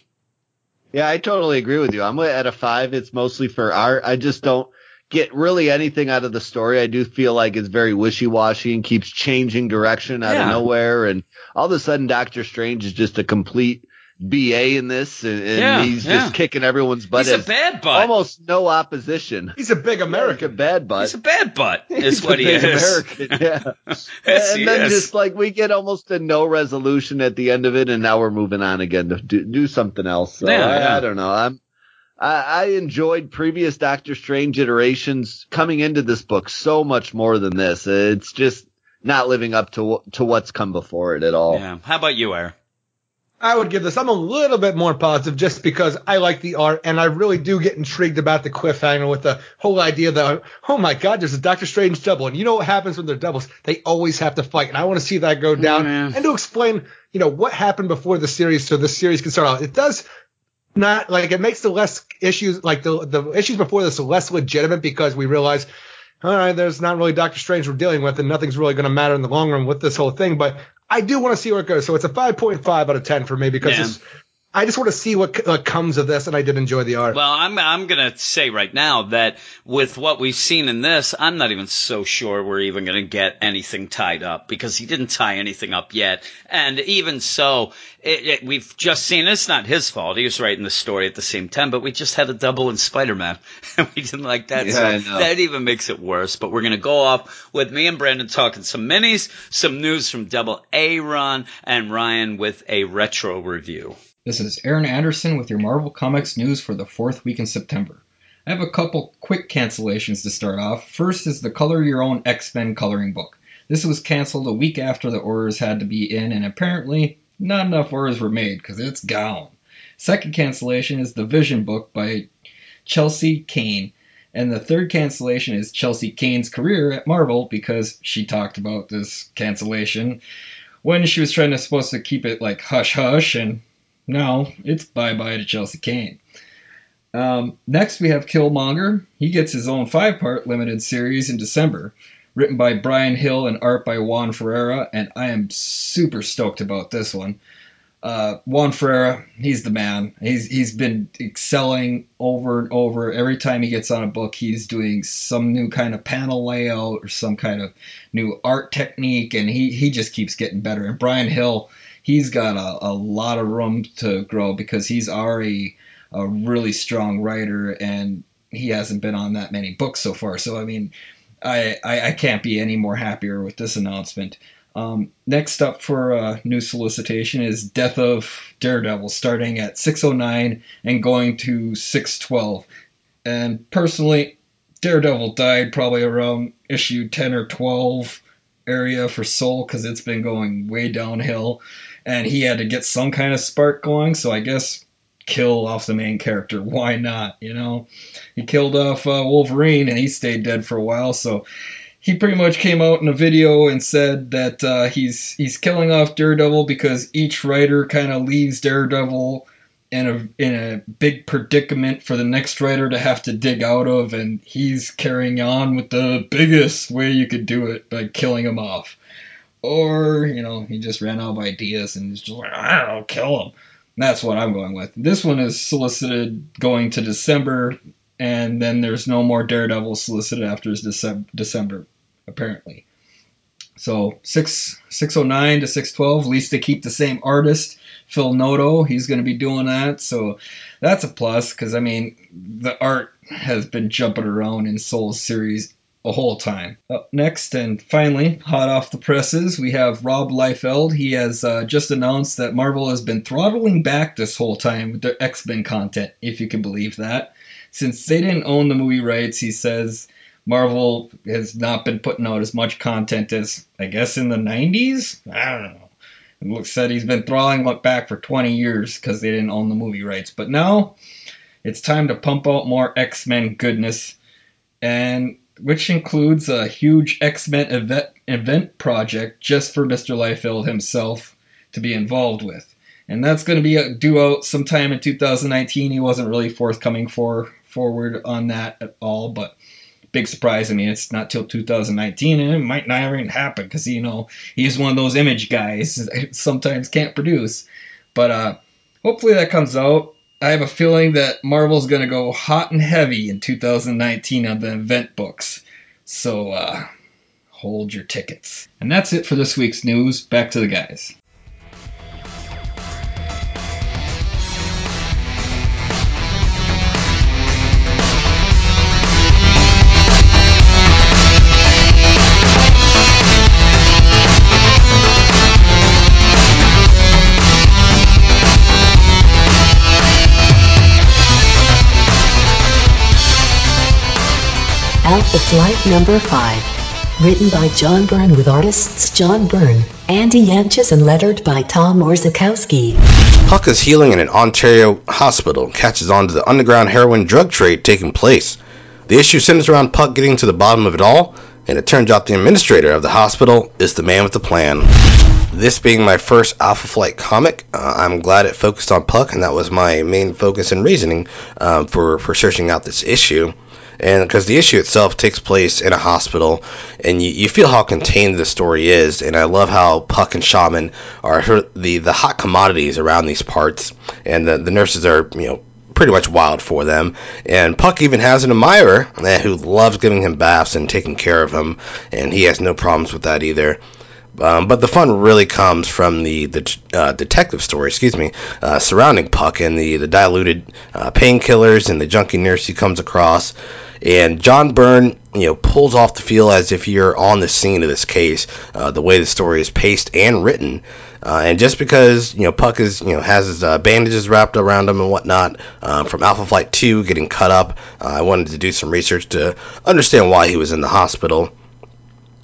Yeah, I totally agree with you. I'm at a five. It's mostly for art. I just don't get really anything out of the story. I do feel like it's very wishy-washy and keeps changing direction out yeah. of nowhere. And all of a sudden, Doctor Strange is just a complete B A in this, and, and yeah, he's yeah. just kicking everyone's butt. He's a bad butt. Almost no opposition. He's a big American bad butt. He's a bad butt is he's what a he big is. American, yeah. yes, and then is. just like we get almost a no resolution at the end of it, and now we're moving on again to do, do something else. So yeah, I, yeah. I don't know. I'm. I, I enjoyed previous Doctor Strange iterations coming into this book so much more than this. It's just not living up to to what's come before it at all. Yeah. How about you, Aaron? I would give this. I'm a little bit more positive just because I like the art, and I really do get intrigued about the cliffhanger with the whole idea that, oh, my God, there's a Doctor Strange double. And you know what happens when they're doubles? They always have to fight, and I want to see that go down mm-hmm. and to explain, you know, what happened before the series so the series can start out. It does – Not like it makes the less issues like the the issues before this less legitimate because we realize, all right, there's not really Doctor Strange we're dealing with, and nothing's really going to matter in the long run with this whole thing. But I do want to see where it goes, so it's a five point five out of ten for me because it's, I just want to see what uh, comes of this, and I did enjoy the art. Well, I'm I'm gonna say right now that with what we've seen in this, I'm not even so sure we're even gonna get anything tied up because he didn't tie anything up yet, and even so. It, it, we've just seen – it's not his fault. He was writing the story at the same time, but we just had a double in Spider-Man, and we didn't like that. Yeah, so that even makes it worse. But we're going to go off with me and Brandon talking some minis, some news from Double A Ron, and Ryan with a retro review. This is Aaron Anderson with your Marvel Comics news for the fourth week in September. I have a couple quick cancellations to start off. First is the Color Your Own X-Men coloring book. This was canceled a week after the orders had to be in, and apparently – not enough orders were made, because it's gone. Second cancellation is The Vision book by Chelsea Kane. And the third cancellation is Chelsea Kane's career at Marvel, because she talked about this cancellation when she was trying to supposed to keep it like hush-hush, and now it's bye-bye to Chelsea Kane. Um, next we have Killmonger. He gets his own five-part limited series in December. Written by Brian Hill and art by Juan Ferreira, and I am super stoked about this one. Uh, Juan Ferreira, he's the man. He's He's been excelling over and over. Every time he gets on a book, he's doing some new kind of panel layout or some kind of new art technique, and he, he just keeps getting better. And Brian Hill, he's got a, a lot of room to grow because he's already a really strong writer, and he hasn't been on that many books so far. So, I mean... I, I, I can't be any more happier with this announcement. Um, next up for a uh, new solicitation is Death of Daredevil, starting at six oh nine and going to six twelve. And personally, Daredevil died probably around issue ten or twelve area for Soul because it's been going way downhill. And he had to get some kind of spark going, so I guess... kill off the main character. Why not? You know, he killed off uh, Wolverine and he stayed dead for a while. So he pretty much came out in a video and said that uh, he's he's killing off Daredevil because each writer kind of leaves Daredevil in a in a big predicament for the next writer to have to dig out of, and he's carrying on with the biggest way you could do it by killing him off. Or, you know, he just ran out of ideas and he's just like, I don't know, kill him. That's what I'm going with. This one is solicited going to December, and then there's no more Daredevil solicited after December, apparently. So six oh nine to six twelve, at least they keep the same artist, Phil Noto. He's going to be doing that, so that's a plus because, I mean, the art has been jumping around in Soul's series the whole time. Up next and finally, hot off the presses, we have Rob Liefeld. He has uh, just announced that Marvel has been throttling back this whole time with their X-Men content, if you can believe that. Since they didn't own the movie rights, he says Marvel has not been putting out as much content as, I guess, in the nineties? I don't know. Luke said he's been throttling back for twenty years because they didn't own the movie rights. But now it's time to pump out more X-Men goodness, and which includes a huge X-Men event, event project just for Mister Liefeld himself to be involved with. And that's going to be due out sometime in two thousand nineteen. He wasn't really forthcoming for forward on that at all, but big surprise. I mean, it's not till two thousand nineteen, and it might not even happen because, you know, he's one of those Image guys that sometimes can't produce. But uh, hopefully that comes out. I have a feeling that Marvel's going to go hot and heavy in two thousand nineteen on the event books. So uh, hold your tickets. And that's it for this week's news. Back to the guys. Alpha Flight number five. Written by John Byrne with artists John Byrne, Andy Yanchis, and lettered by Tom Orzakowski. Puck is healing in an Ontario hospital and catches on to the underground heroin drug trade taking place. The issue centers around Puck getting to the bottom of it all, and it turns out the administrator of the hospital is the man with the plan. This being my first Alpha Flight comic, uh, I'm glad it focused on Puck, and that was my main focus and reasoning um, for, for searching out this issue. And because the issue itself takes place in a hospital, and you, you feel how contained the story is, and I love how Puck and Shaman are her, the, the hot commodities around these parts, and the, the nurses are, you know, pretty much wild for them. And Puck even has an admirer who loves giving him baths and taking care of him, and he has no problems with that either. Um, but the fun really comes from the, the uh, detective story, excuse me, uh, surrounding Puck and the, the diluted uh, painkillers and the junkie nurse he comes across. And John Byrne, you know, pulls off the feel as if you're on the scene of this case, uh, the way the story is paced and written. Uh, and just because, you know, Puck is, you know, has his uh, bandages wrapped around him and whatnot, uh, from Alpha Flight two getting cut up, uh, I wanted to do some research to understand why he was in the hospital.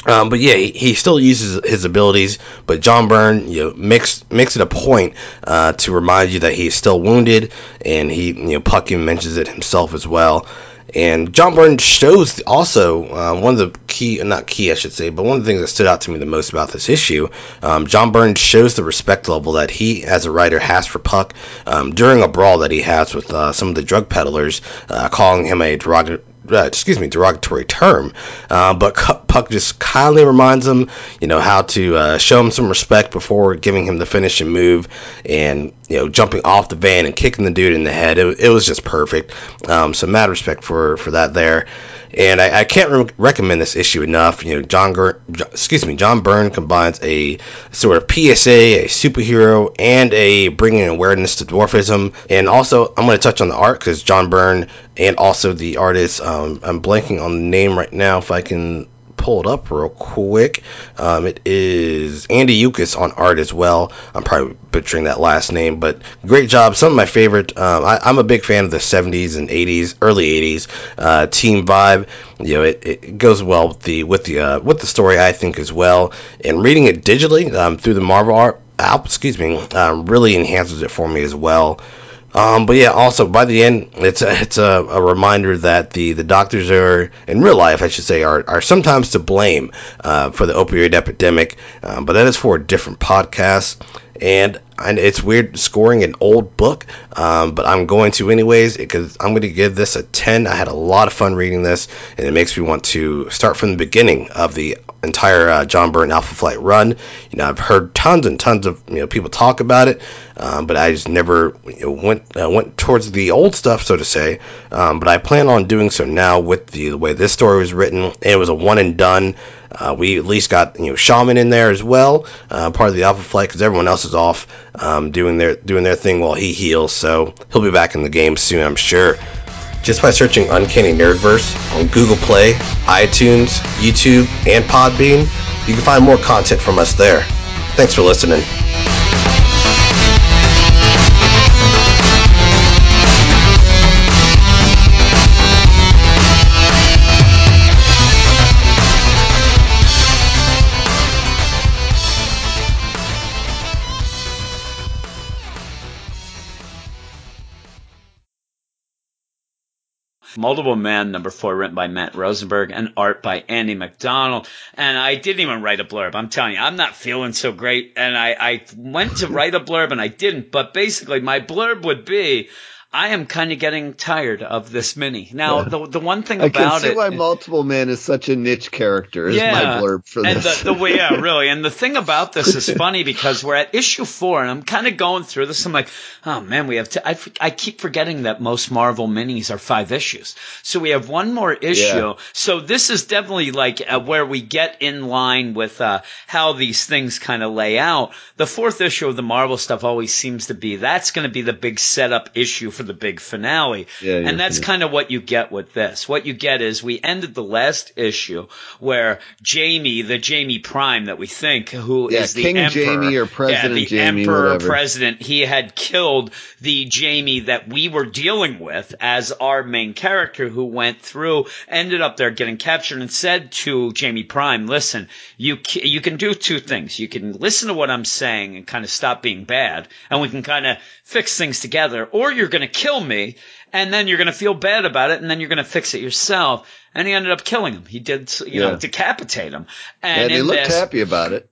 Um, but yeah, he, he still uses his abilities, but John Byrne, you know, makes makes it a point uh, to remind you that he's still wounded, and he, you know, Puck even mentions it himself as well. And John Byrne shows also uh, one of the key, not key I should say, but one of the things that stood out to me the most about this issue, um, John Byrne shows the respect level that he as a writer has for Puck um, during a brawl that he has with uh, some of the drug peddlers, uh, calling him a derogatory, uh, excuse me, derogatory term. Uh, but Puck just kindly reminds him, you know, how to uh, show him some respect before giving him the finishing move and, you know, jumping off the van and kicking the dude in the head. It, it was just perfect. Um, so mad respect for, for that there. And I, I can't re- recommend this issue enough. You know, John, Ger- excuse me, John Byrne combines a sort of P S A, a superhero, and a bringing awareness to dwarfism. And also, I'm going to touch on the art because John Byrne and also the artist, um, I'm blanking on the name right now. If I can pull it up real quick, um, it is Andy Yukis on art as well. I'm probably butchering that last name, but great job. Some of my favorite. Um, I, I'm a big fan of the seventies and eighties, early eighties uh, team vibe. You know, it, it goes well with the with the uh, with the story, I think, as well. And reading it digitally um, through the Marvel art, app, excuse me, um, really enhances it for me as well. Um, but yeah, also by the end, it's a, it's a, a reminder that the, the doctors are in real life, I should say, are are sometimes to blame uh, for the opioid epidemic. Um, but that is for a different podcast, and and it's weird scoring an old book, um, but I'm going to anyways because I'm going to give this a ten. I had a lot of fun reading this, and it makes me want to start from the beginning of the entire uh, John Byrne Alpha Flight run. You know, I've heard tons and tons of, you know, people talk about it, um, but I just never, you know, went uh, went towards the old stuff, so to say. Um, but I plan on doing so now with the, the way this story was written. And it was a one and done. Uh, we at least got, you know, Shaman in there as well, uh, part of the Alpha Flight, because everyone else is off um, doing their doing their thing while he heals. So he'll be back in the game soon, I'm sure. just by searching Uncanny Nerdverse on Google Play, iTunes, YouTube, and Podbean. You can find more content from us there. Thanks for listening. Multiple Man, number four, written by Matt Rosenberg, and art by Andy McDonald. And I didn't even write a blurb. I'm telling you, I'm not feeling so great. And I, I went to write a blurb, and I didn't. But basically, my blurb would be, I am kind of getting tired of this mini. Now, the the one thing I about it, I can see it, why Multiple Man is such a niche character. Is yeah, my blurb for and this. The, the way, yeah, really. And the thing about this is funny because we're at issue four, and I'm kind of going through this. I'm like, oh man, we have. T- I, I keep forgetting that most Marvel minis are five issues, so we have one more issue. Yeah. So this is definitely like uh, where we get in line with uh, how these things kind of lay out. The fourth issue of the Marvel stuff always seems to be that's going to be the big setup issue for the big finale. Yeah, and that's yeah. kind of what you get with this. What you get is we ended the last issue where Jamie, the Jamie Prime that we think, who yeah, is the King Emperor, Jamie or President yeah, the Jamie, Emperor whatever. President, he had killed the Jamie that we were dealing with as our main character who went through, ended up there getting captured and said to Jamie Prime, listen, you, you can do two things. You can listen to what I'm saying and kind of stop being bad, and we can kind of fix things together, or you're going to kill me, and then you're going to feel bad about it, and then you're going to fix it yourself. And he ended up killing him. He did, you yeah. know, decapitate him. And yeah, he looked this, happy about it.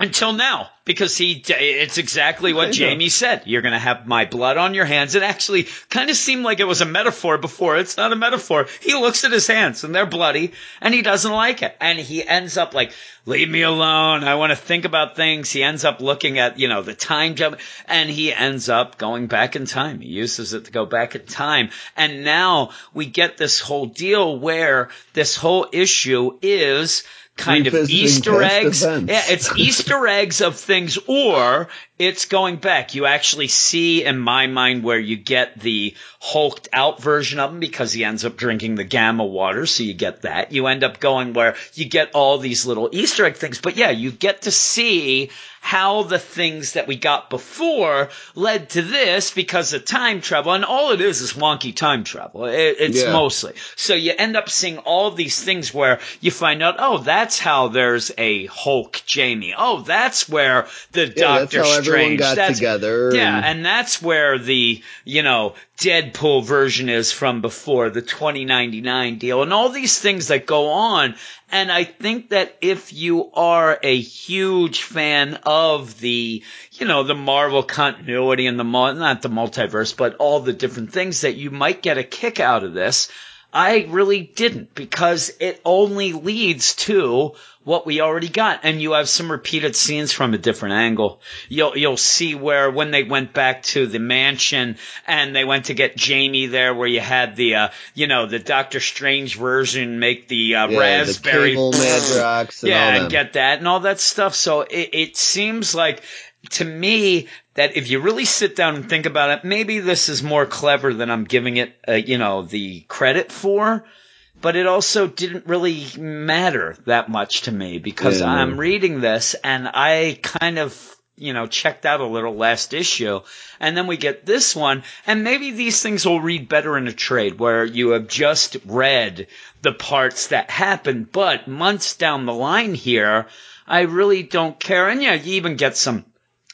Until now, because he, it's exactly what Jamie said. You're going to have my blood on your hands. It actually kind of seemed like it was a metaphor before. It's not a metaphor. He looks at his hands, and they're bloody, and he doesn't like it. And he ends up like, leave me alone. I want to think about things. He ends up looking at, you know, the time jump, and he ends up going back in time. He uses it to go back in time. And now we get this whole deal where this whole issue is – kind of Easter eggs. Events. Yeah, it's Easter eggs of things, or it's going back. You actually see, in my mind, where you get the hulked out version of him because he ends up drinking the gamma water, so you get that. You end up going where you get all these little Easter egg things. But yeah, you get to see how the things that we got before led to this because of time travel. And all it is is wonky time travel. It, it's yeah. mostly. So you end up seeing all these things where you find out, oh, that's how there's a Hulk Jamie. Oh, that's where the yeah, Doctor Strange got that's, together. Yeah, and... and that's where the, you know, Deadpool version is from before, the twenty ninety-nine deal, and all these things that go on. And I think that if you are a huge fan of the, you know, the Marvel continuity and the, not the multiverse, but all the different things, that you might get a kick out of this. I really didn't, because it only leads to what we already got. And you have some repeated scenes from a different angle. You'll, you'll see where when they went back to the mansion and they went to get Jamie there, where you had the, uh, you know, the Doctor Strange version make the, uh, yeah, raspberry. The cable Madrox and yeah, all and get that and all that stuff. So it, it seems like, to me, that if you really sit down and think about it, maybe this is more clever than I'm giving it, uh, you know, the credit for. But it also didn't really matter that much to me because yeah. I'm reading this and I kind of, you know, checked out a little last issue. And then we get this one, and maybe these things will read better in a trade where you have just read the parts that happened. But months down the line here, I really don't care. And yeah, you even get some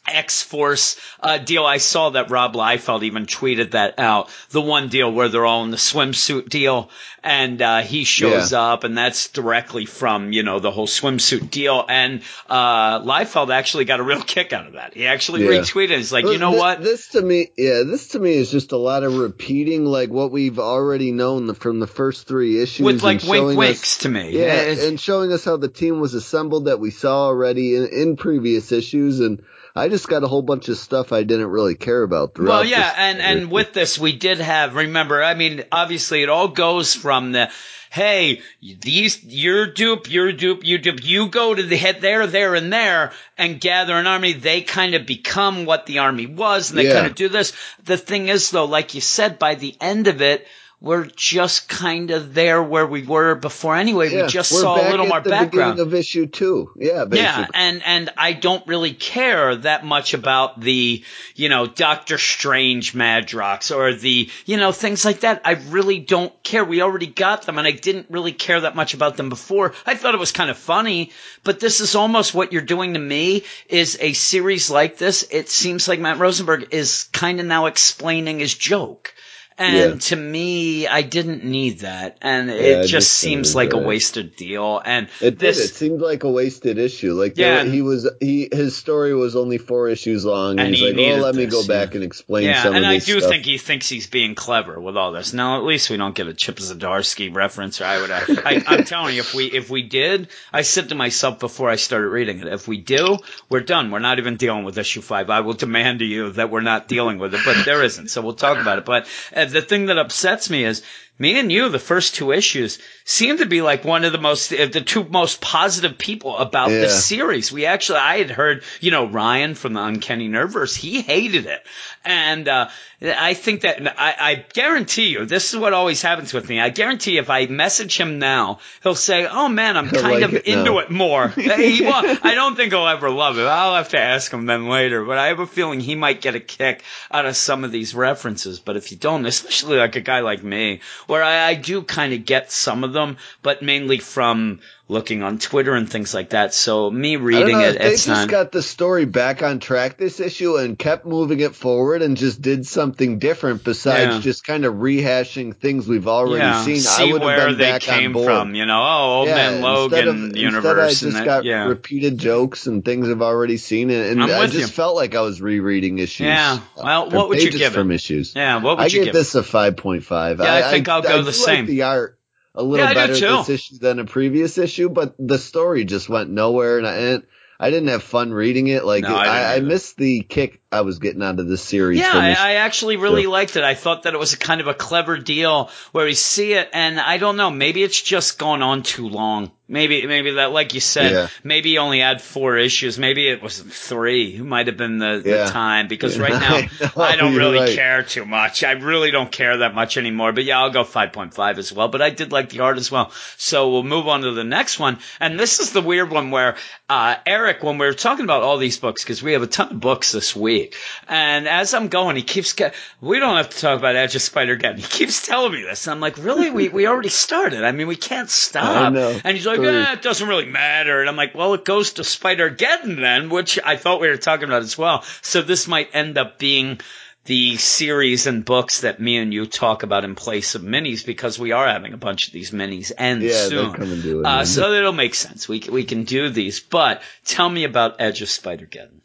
X-Force uh, deal. I saw that Rob Liefeld even tweeted that out. The one deal where they're all in the swimsuit deal, and uh, he shows yeah. up, and that's directly from, you know, the whole swimsuit deal. And uh, Liefeld actually got a real kick out of that. He actually yeah. retweeted. He's like, well, you know th- what? This to me, yeah, this to me is just a lot of repeating like what we've already known from the first three issues, with like wink winks us, to me, yeah, yeah and showing us how the team was assembled that we saw already in, in previous issues. And I just got a whole bunch of stuff I didn't really care about throughout. Well, yeah, and, and with this, we did have, remember, I mean, obviously it all goes from the, hey, these, you're dupe, you're dupe, you dupe, you go to the head there, there, and there, and gather an army. They kind of become what the army was, and they yeah. kind of do this. The thing is, though, like you said, by the end of it, we're just kind of there where we were before. Anyway, yeah, we just saw a little more background of issue two. Yeah, basically. Yeah, and and I don't really care that much about the, you know, Doctor Strange Madrox or the, you know, things like that. I really don't care. We already got them, and I didn't really care that much about them before. I thought it was kind of funny, but this is almost what you're doing to me. Is a series like this? It seems like Matt Rosenberg is kind of now explaining his joke. And yeah. to me, I didn't need that. And it yeah, just, just seems like that. a wasted deal. And it this, did. It seemed like a wasted issue. Like yeah, there, he was, he his story was only four issues long, and he's he like, "Oh, let this, me go back yeah. and explain yeah, some of this stuff." Yeah, and I do stuff. think he thinks he's being clever with all this. Now, at least we don't get a Chip Zdarsky reference, or I would. Have, I, I'm telling you, if we if we did, I said to myself before I started reading it, if we do, we're done. We're not even dealing with issue five. I will demand to you that we're not dealing with it, but there isn't. So we'll talk about it, but. Uh, The thing that upsets me is me and you, the first two issues, seem to be like one of the most, uh, the two most positive people about yeah. this series. We actually, I had heard, you know, Ryan from the Uncanny Nerverse, he hated it. And, uh, I think that, I, I guarantee you, this is what always happens with me. I guarantee if I message him now, he'll say, oh man, I'm he'll kind like of it into now. it more. He won't, I don't think he'll ever love it. I'll have to ask him then later, but I have a feeling he might get a kick out of some of these references. But if you don't, especially like a guy like me, where I, I do kind of get some of them, but mainly from looking on Twitter and things like that. So me reading know, it, they it's just not... got the story back on track this issue and kept moving it forward and just did something different besides yeah. just kind of rehashing things we've already yeah. seen. See I would where have been they back came on board. From, you know, oh, old yeah, man Logan of, universe. I just and got that, yeah. repeated jokes and things I've already seen, and, and I just you. felt like I was rereading issues. Yeah. Well, what would you give from it? Issues. Yeah. What would I you give this it? A five point five. Yeah, I, I think I, I'll go I the same. Like the art. A little yeah, better this issue than a previous issue, but the story just went nowhere, and I didn't, I didn't have fun reading it. Like no, I, I, I missed the kick I was getting out of this series. Yeah, I, I actually really so. liked it. I thought that it was a kind of a clever deal where we see it, and I don't know, maybe it's just gone on too long. Maybe, maybe that, like you said, yeah. maybe you only had four issues. Maybe it was three. It might have been the, yeah. the time, because yeah, right now I, I don't really right. care too much. I really don't care that much anymore. But yeah, I'll go five point five as well. But I did like the art as well. So we'll move on to the next one. And this is the weird one where, uh, Eric, when we were talking about all these books, because we have a ton of books this week. And as I'm going, he keeps, ca- we don't have to talk about Edge of Spider-Geddon. He keeps telling me this. And I'm like, really? We, we already started. I mean, we can't stop. I know. And he's like, yeah, it doesn't really matter. And I'm like, well, it goes to Spider-Geddon then, which I thought we were talking about as well. So this might end up being the series and books that me and you talk about in place of minis, because we are having a bunch of these minis and yeah, soon. Come and do it, uh, so it'll make sense. We, we can do these. But tell me about Edge of Spider-Geddon.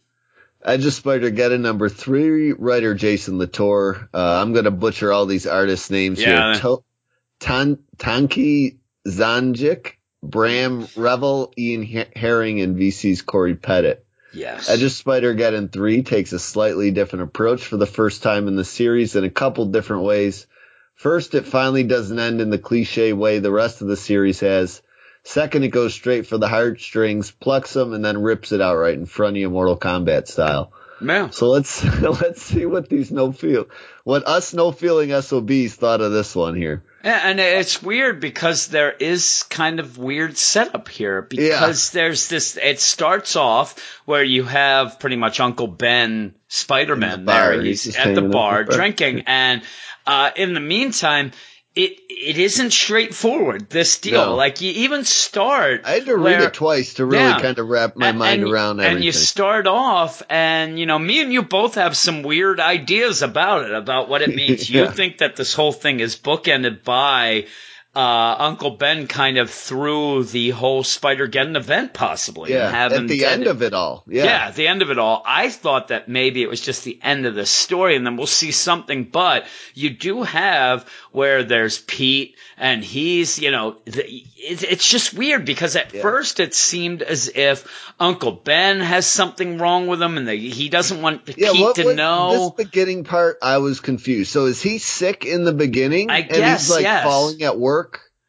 Edge of Spider-Geddon number three, writer Jason Latour. Uh, I'm going to butcher all these artists' names yeah. here. To- Tan- Tanki Zanjic, Bram Revel, Ian Her- Herring, and V C's Corey Pettit. Yes. Edge of Spider-Geddon three takes a slightly different approach for the first time in the series in a couple different ways. First, it finally doesn't end in the cliche way the rest of the series has. Second, it goes straight for the heartstrings, plucks them, and then rips it out right in front of you, Mortal Kombat style. Man. So let's let's see what these no feel, what us no feeling S O Bs thought of this one here. Yeah, and it's weird because there is kind of weird setup here because yeah. there's this. It starts off where you have pretty much Uncle Ben Spider-Man the there. He's, He's at the bar the drinking, and uh, in the meantime. It it isn't straightforward, this deal. No. Like, you even start... I had to where, read it twice to really yeah. kind of wrap my and, mind and, around everything. And you start off, and, you know, me and you both have some weird ideas about it, about what it means. yeah. You think that this whole thing is bookended by... Uh, Uncle Ben kind of threw the whole Spider-Geddon event, possibly. Yeah, and at the end it. of it all. Yeah. yeah, at the end of it all. I thought that maybe it was just the end of the story, and then we'll see something. But you do have where there's Pete, and he's, you know, the, it, it's just weird because at yeah. first it seemed as if Uncle Ben has something wrong with him, and the, he doesn't want yeah, Pete what, to what, know. This beginning part, I was confused. So is he sick in the beginning? I guess, and he's like yes. falling at work?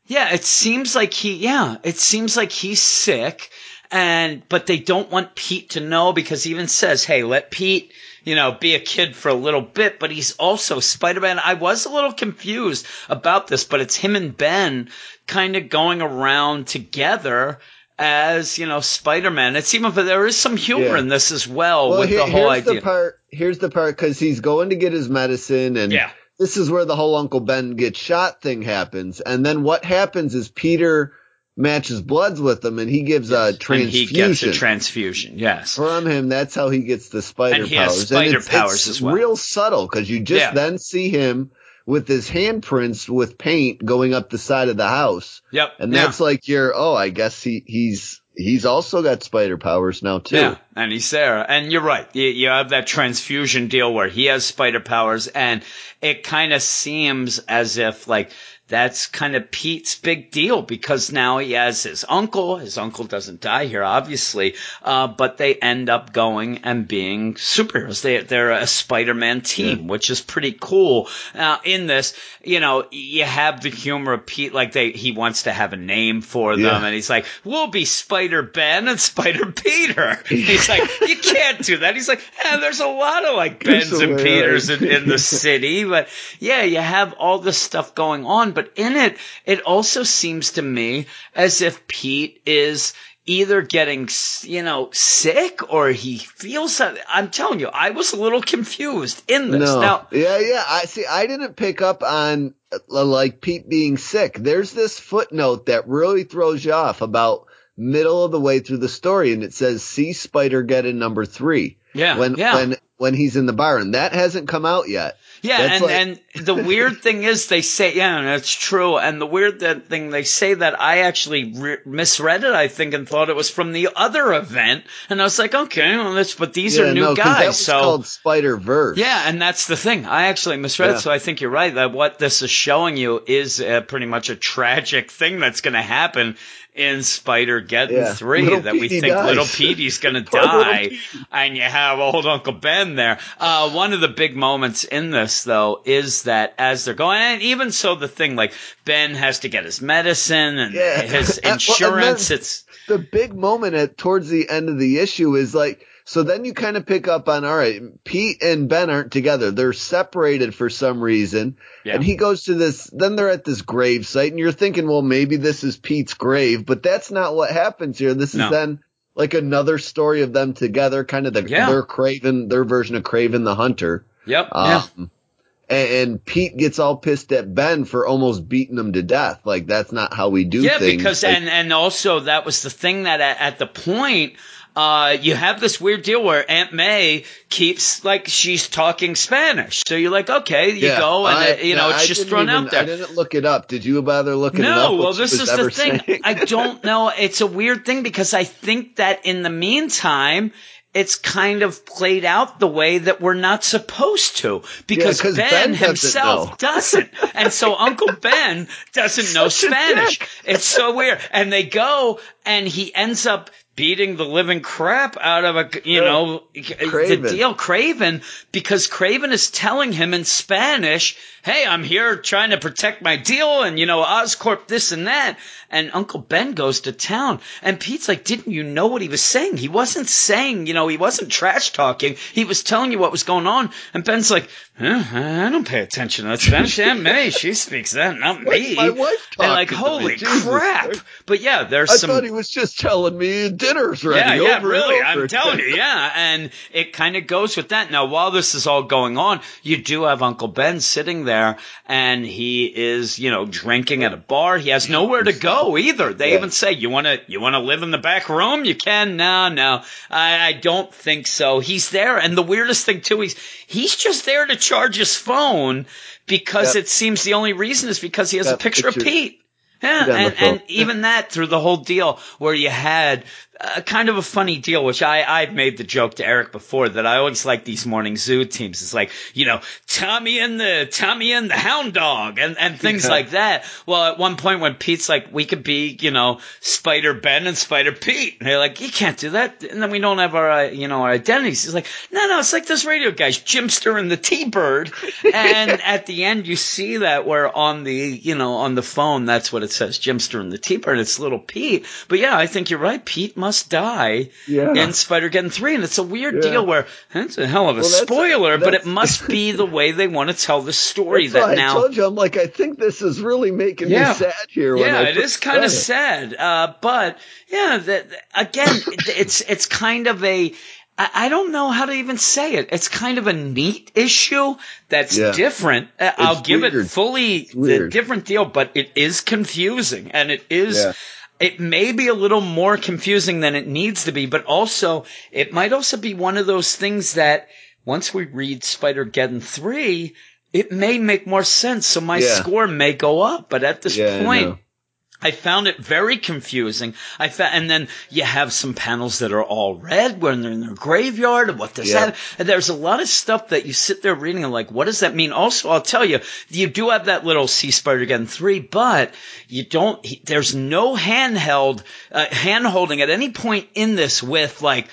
Yeah, it seems like he, yeah, it seems like he's sick, and, but they don't want Pete to know because he even says, hey, let Pete, you know, be a kid for a little bit, but he's also Spider-Man. I was a little confused about this, but it's him and Ben kind of going around together as, you know, Spider-Man. It's even, there is some humor yeah. in this as well, well with here, the whole here's idea. The part, here's the part, because he's going to get his medicine, and yeah. this is where the whole Uncle Ben gets shot thing happens. And then what happens is Peter matches bloods with him, and he gives yes. a transfusion. And he gets a transfusion, yes. From him, that's how he gets the spider powers. And he powers. has spider and it's, powers it's as well. It's real subtle, because you just yeah. then see him with his handprints with paint going up the side of the house. Yep. And that's yeah. like your, oh, I guess he, he's he's also got spider powers now, too. Yeah, and he's there. And you're right. You, you have that transfusion deal where he has spider powers, and it kind of seems as if, like, that's kind of Pete's big deal, because now he has his uncle. His uncle doesn't die here, obviously, uh, but they end up going and being superheroes. They, they're a Spider-Man team, yeah. which is pretty cool. Now, uh, in this, you know, you have the humor of Pete, like they he wants to have a name for them, yeah. and he's like, "We'll be Spider-Ben and Spider-Peter." He's like, "You can't do that." He's like, eh, "There's a lot of like Bens so and Peters in, in the city," but yeah, you have all this stuff going on. But in it, it also seems to me as if Pete is either getting, you know, sick or he feels something. I'm telling you, I was a little confused in this. No. Now, yeah, yeah. I see. I didn't pick up on like Pete being sick. There's this footnote that really throws you off about middle of the way through the story, and it says, "See Spider-Geddon number three." Yeah, when yeah. when when he's in the bar, and that hasn't come out yet. Yeah, and, like- and the weird thing is they say, yeah, that's true. And the weird thing, they say that I actually re- misread it, I think, and thought it was from the other event. And I was like, okay, well, that's, but these yeah, are new no, guys. That was so called Spider-Verse. Yeah, and that's the thing. I actually misread yeah. it, so I think you're right that what this is showing you is uh, pretty much a tragic thing that's going to happen in Spider-Geddon yeah. three little that Petey we think dies. Little Petey's going to die, and you have old Uncle Ben there. Uh, one of the big moments in this, though, is that as they're going, and even so the thing, like, Ben has to get his medicine and yeah. his insurance. Well, it's the big moment at towards the end of the issue is like, so then you kind of pick up on, all right, Pete and Ben aren't together. They're separated for some reason. Yeah. And he goes to this, then they're at this grave site, and you're thinking, well, maybe this is Pete's grave, but that's not what happens here. This no. is then like another story of them together, kind of the, yeah. their Craven, their version of Craven the Hunter. Yep. Um, yeah. And Pete gets all pissed at Ben for almost beating him to death. Like, that's not how we do yeah, things. Yeah, because, like, and, and also that was the thing that at, at the point, uh, you have this weird deal where Aunt May keeps, like, she's talking Spanish. So you're like, okay, you yeah, go, and, I, it, you know, no, it's I just thrown even, out there. I didn't look it up. Did you bother looking no, it up? No, well, this is the thing. Saying? I don't know. It's a weird thing, because I think that in the meantime, it's kind of played out the way that we're not supposed to, because yeah, Ben, Ben doesn't himself know. doesn't. And so Uncle Ben doesn't know Spanish. It's so weird. And they go, and he ends up beating the living crap out of a, you know, Craven. the deal Craven, because Craven is telling him in Spanish, hey, I'm here trying to protect my deal, and, you know, Oscorp this and that. And Uncle Ben goes to town, and Pete's like, didn't you know what he was saying? He wasn't saying, you know, he wasn't trash talking. He was telling you what was going on. And Ben's like, huh, I don't pay attention to that Spanish. Aunt May, she speaks that, not me. What's my wife talking and like, holy to me? crap. Jesus. But yeah, there's I some. I thought he was just telling me dinner's ready. Yeah, yeah, over really. Over. I'm telling you, yeah. And it kind of goes with that. Now, while this is all going on, you do have Uncle Ben sitting there, and he is, you know, drinking at a bar. He has nowhere to go either. They yeah. even say, you want to you want to live in the back room? You can? No, no. I, I don't think so. He's there. And the weirdest thing, too, he's, he's just there to charge his phone, because yep. it seems the only reason is because he has that a picture, picture. of Pete. Yeah, and, and even that through the whole deal where you had uh, kind of a funny deal, which I, I've made the joke to Eric before that I always like these morning zoo teams. It's like, you know, Tommy and the Tommy and the hound dog and, and things yeah. like that. Well, at one point when Pete's like, we could be, you know, Spider Ben and Spider Pete. And they're like, you can't do that. And then we don't have our, uh, you know, our identities. It's like, no, no, it's like those radio guys, Jimster and the T-Bird. And at the end, you see that where on the, you know, on the phone, that's what it's. Says Jimster and the T-Bird, and it's little Pete. But yeah, I think you're right. Pete must die yeah. in Spider-Geddon three. And it's a weird yeah. deal where that's a hell of a well, spoiler, a, but it must be the way they want to tell the story. That I now told you, I'm like, I think this is really making yeah. me sad here. Yeah, when I it is kind of it. sad. Uh, but yeah, that again, it's, it's kind of a, I don't know how to even say it. It's kind of a neat issue that's yeah. different. I'll it's give weird. it fully the different deal, but it is confusing, and it is yeah. it may be a little more confusing than it needs to be, but also it might also be one of those things that once we read Spider-Geddon three, it may make more sense, so my yeah. score may go up, but at this yeah, point I I found it very confusing. I fa- and then you have some panels that are all red when they're in their graveyard. And what does yeah. that? And there's a lot of stuff that you sit there reading and like, what does that mean? Also, I'll tell you, you do have that little Sea Spider-Geddon three, but you don't. He, there's no handheld uh, hand holding at any point in this with like,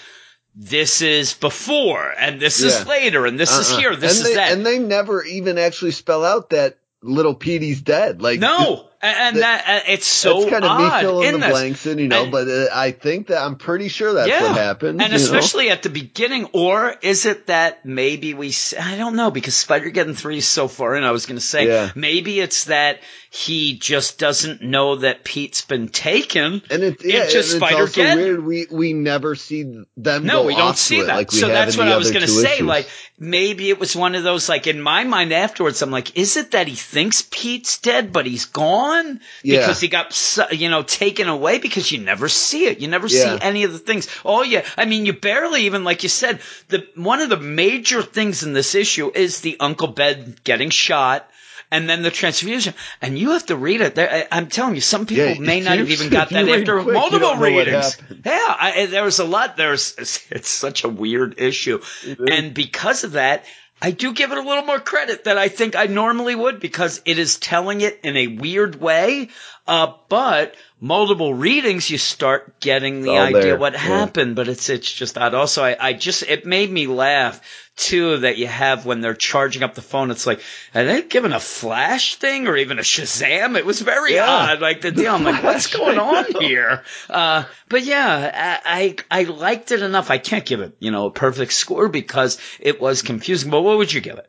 this is before and this yeah. is later and this uh-uh. is here. This and is they, that. And they never even actually spell out that little Petey's dead. Like no. And that, that it's so kind of me filling the this. blanks in, you know, and, but uh, I think that I'm pretty sure that's yeah. what happened. And especially know? at the beginning, or is it that maybe we, I don't know, because Spider-Geddon three is so far in, I was going to say, yeah. maybe it's that he just doesn't know that Pete's been taken. And it's, yeah, it's just and it's also weird. We, we never see them No, go we don't see that. Like we so that's what I was going to say. Issues. Like maybe it was one of those, like in my mind afterwards, I'm like, is it that he thinks Pete's dead, but he's gone? Yeah. Because he got, you know, taken away, because you never see it. You never yeah. see any of the things. Oh, yeah. I mean, you barely even, like you said, the one of the major things in this issue is the Uncle Ben getting shot. And then the transfusion, and you have to read it. There, I, I'm telling you, some people yeah, may not have even got that after quick, multiple readings. Yeah, I, there was a lot. There's, it's such a weird issue, mm-hmm. and because of that, I do give it a little more credit than I think I normally would, because it is telling it in a weird way. Uh, but multiple readings, you start getting the idea there. what yeah. happened. But it's it's just odd. Also, I, I just it made me laugh. Too, that you have when they're charging up the phone. It's like, are they giving a flash thing or even a Shazam? It was very yeah. odd. Like the deal. I'm like, what's going on here? Uh, but yeah, I, I, I liked it enough. I can't give it, you know, a perfect score because it was confusing. But what would you give it?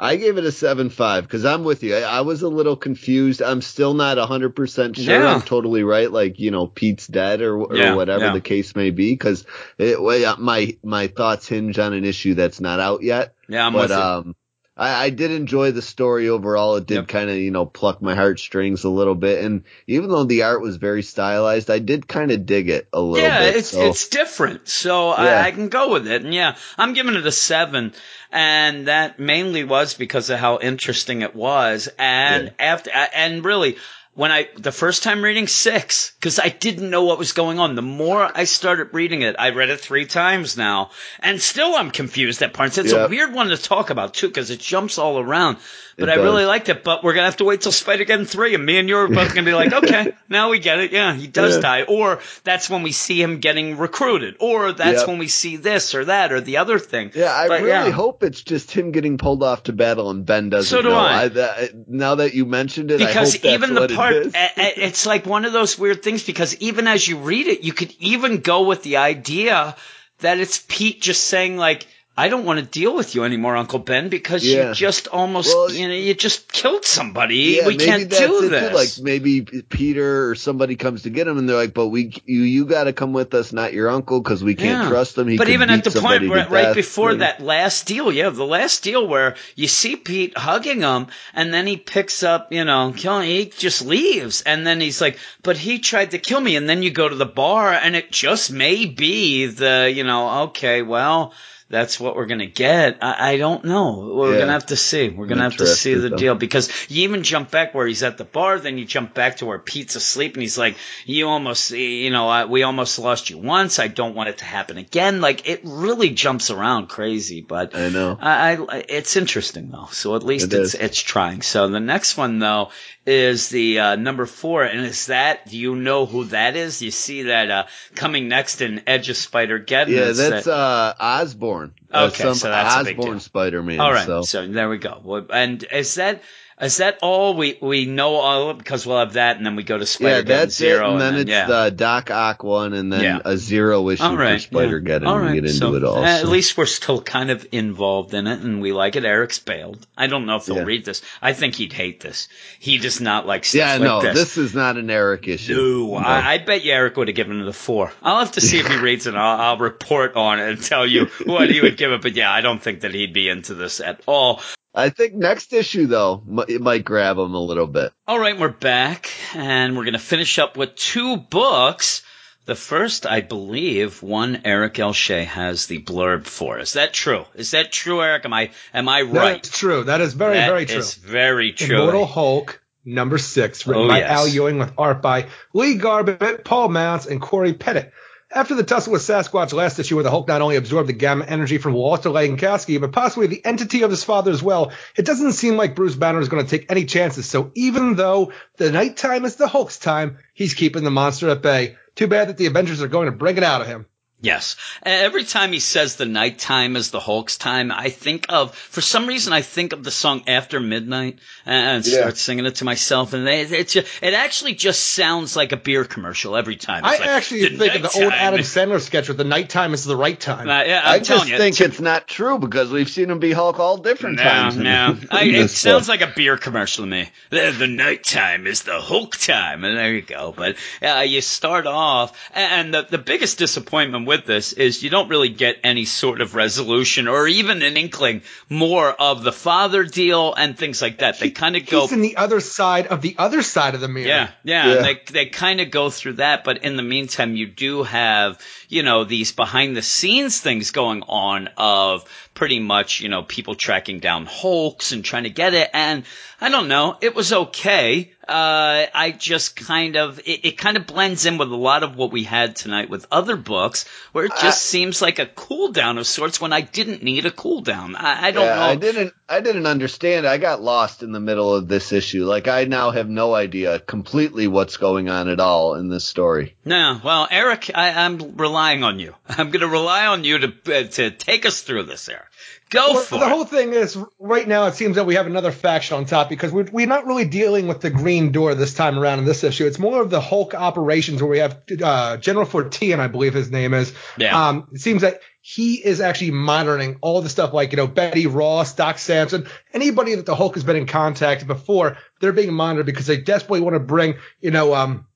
I gave it a seven five because I'm with you. I, I was a little confused. I'm still not one hundred percent sure yeah. I'm totally right. Like, you know, Pete's dead or, or yeah, whatever yeah. the case may be, because my my thoughts hinge on an issue that's not out yet. Yeah, I'm but, with you. Um, I, I did enjoy the story overall. It did yep. kind of, you know, pluck my heartstrings a little bit. And even though the art was very stylized, I did kind of dig it a little yeah, bit. Yeah, it's, so. it's different. So yeah. I, I can go with it. And yeah, I'm giving it a seven. And that mainly was because of how interesting it was. And yeah. after, and really, when I, the first time reading six, because I didn't know what was going on. The more I started reading it, I read it three times now, and still I'm confused at parts. It's yeah. a weird one to talk about too, because it jumps all around. But it I does. really liked it. But we're gonna have to wait till Spider-Geddon three, and me and you are both gonna be like, okay, now we get it. Yeah, he does yeah. die, or that's when we see him getting recruited, or that's yep. when we see this or that or the other thing. Yeah, I but, really yeah. hope it's just him getting pulled off to battle, and Ben doesn't. So do know. I. I that, now that you mentioned it, because I hope that's even the part. It's like one of those weird things, because even as you read it, you could even go with the idea that it's Pete just saying like, I don't want to deal with you anymore, Uncle Ben, because yeah. you just almost, well, you know, you just killed somebody. Yeah, we can't do this. Too. Like maybe Peter or somebody comes to get him, and they're like, "But we, you, you got to come with us, not your uncle, because we can't yeah. trust him." He but even at the point right, right before and, that last deal, yeah, the last deal where you see Pete hugging him, and then he picks up, you know, killing. He just leaves, and then he's like, "But he tried to kill me." And then you go to the bar, and it just may be the, you know, okay, well. That's what we're going to get. I, I don't know. We're yeah. going to have to see. We're going to have to see the though. deal, because you even jump back where he's at the bar. Then you jump back to where Pete's asleep, and he's like, you almost, you know, I, we almost lost you once. I don't want it to happen again. Like it really jumps around crazy, but I know I, I, it's interesting though. So at least it it's, is. it's trying. So the next one though is the uh, number four. And is that, do you know who that is? You see that uh, coming next in Edge of Spider-Geddon. Yeah, that's that, uh, Osborn. Okay, some so that's Osborn a big deal. Spider-Man. All right, so. so there we go. And is that Is that all we we know all of? Because we'll have that, and then we go to Spider-Geddon yeah, Zero. It, and then, and then it's yeah. the Doc Ock one, and then yeah. a Zero issue right, for Spider-Geddon. Yeah. Right. We get into so, it all. Uh, so. At least we're still kind of involved in it, and we like it. Eric's bailed. I don't know if he'll yeah. read this. I think he'd hate this. He does not like stuff yeah, like no, this. Yeah, no, this is not an Eric issue. No, no. I, I bet you Eric would have given it a four. I'll have to see if he reads it. I'll, I'll report on it and tell you what he would give it. But, yeah, I don't think that he'd be into this at all. I think next issue, though, it might grab him a little bit. All right, we're back, and we're going to finish up with two books. The first, I believe, one Eric L. Shea has the blurb for. Is that true? Is that true, Eric? Am I am I right? That's true. That is very, that very true. That is very true. Immortal Hulk, number six, written oh, by yes. Al Ewing with art by Lee Garbett, Paul Mounts, and Corey Pettit. After the tussle with Sasquatch last issue, where the Hulk not only absorbed the gamma energy from Walter Lankowski, but possibly the entity of his father as well, it doesn't seem like Bruce Banner is going to take any chances. So even though the nighttime is the Hulk's time, he's keeping the monster at bay. Too bad that the Avengers are going to bring it out of him. Yes. Every time he says the nighttime is the Hulk's time, I think of, for some reason, I think of the song After Midnight and yeah. start singing it to myself. And they, it's just, it actually just sounds like a beer commercial every time. It's I like, actually think nighttime. Of the old Adam Sandler sketch with the nighttime is the right time. Uh, yeah, I'm I just you, think it's, it's not true because we've seen him be Hulk all different no, times. No, in, I, in it sounds book. Like a beer commercial to me. The, the nighttime is the Hulk time. And there you go. But uh, you start off, and the, the biggest disappointment with this is you don't really get any sort of resolution or even an inkling more of the father deal and things like that. They kind of go in the other side of the other side of the mirror. Yeah, yeah. yeah. They they kind of go through that, but in the meantime, you do have you know these behind the scenes things going on of pretty much you know people tracking down Hulks and trying to get it. And I don't know, it was okay. Uh, I just kind of, it, it kind of blends in with a lot of what we had tonight with other books where it just I, seems like a cool down of sorts when I didn't need a cool down. I, I don't yeah, know. I didn't, I didn't understand. I got lost in the middle of this issue. Like I now have no idea completely what's going on at all in this story. No. Well, Eric, I, I'm relying on you. I'm going to rely on you to, uh, to take us through this, Eric. Go well, for the it. The whole thing is right now it seems that we have another faction on top because we're, we're not really dealing with the Green Door this time around in this issue. It's more of the Hulk operations where we have uh, General Fortean, I believe his name is. Yeah. Um, it seems that he is actually monitoring all the stuff like, you know, Betty Ross, Doc Samson, anybody that the Hulk has been in contact with before, they're being monitored because they desperately want to bring, you know, um,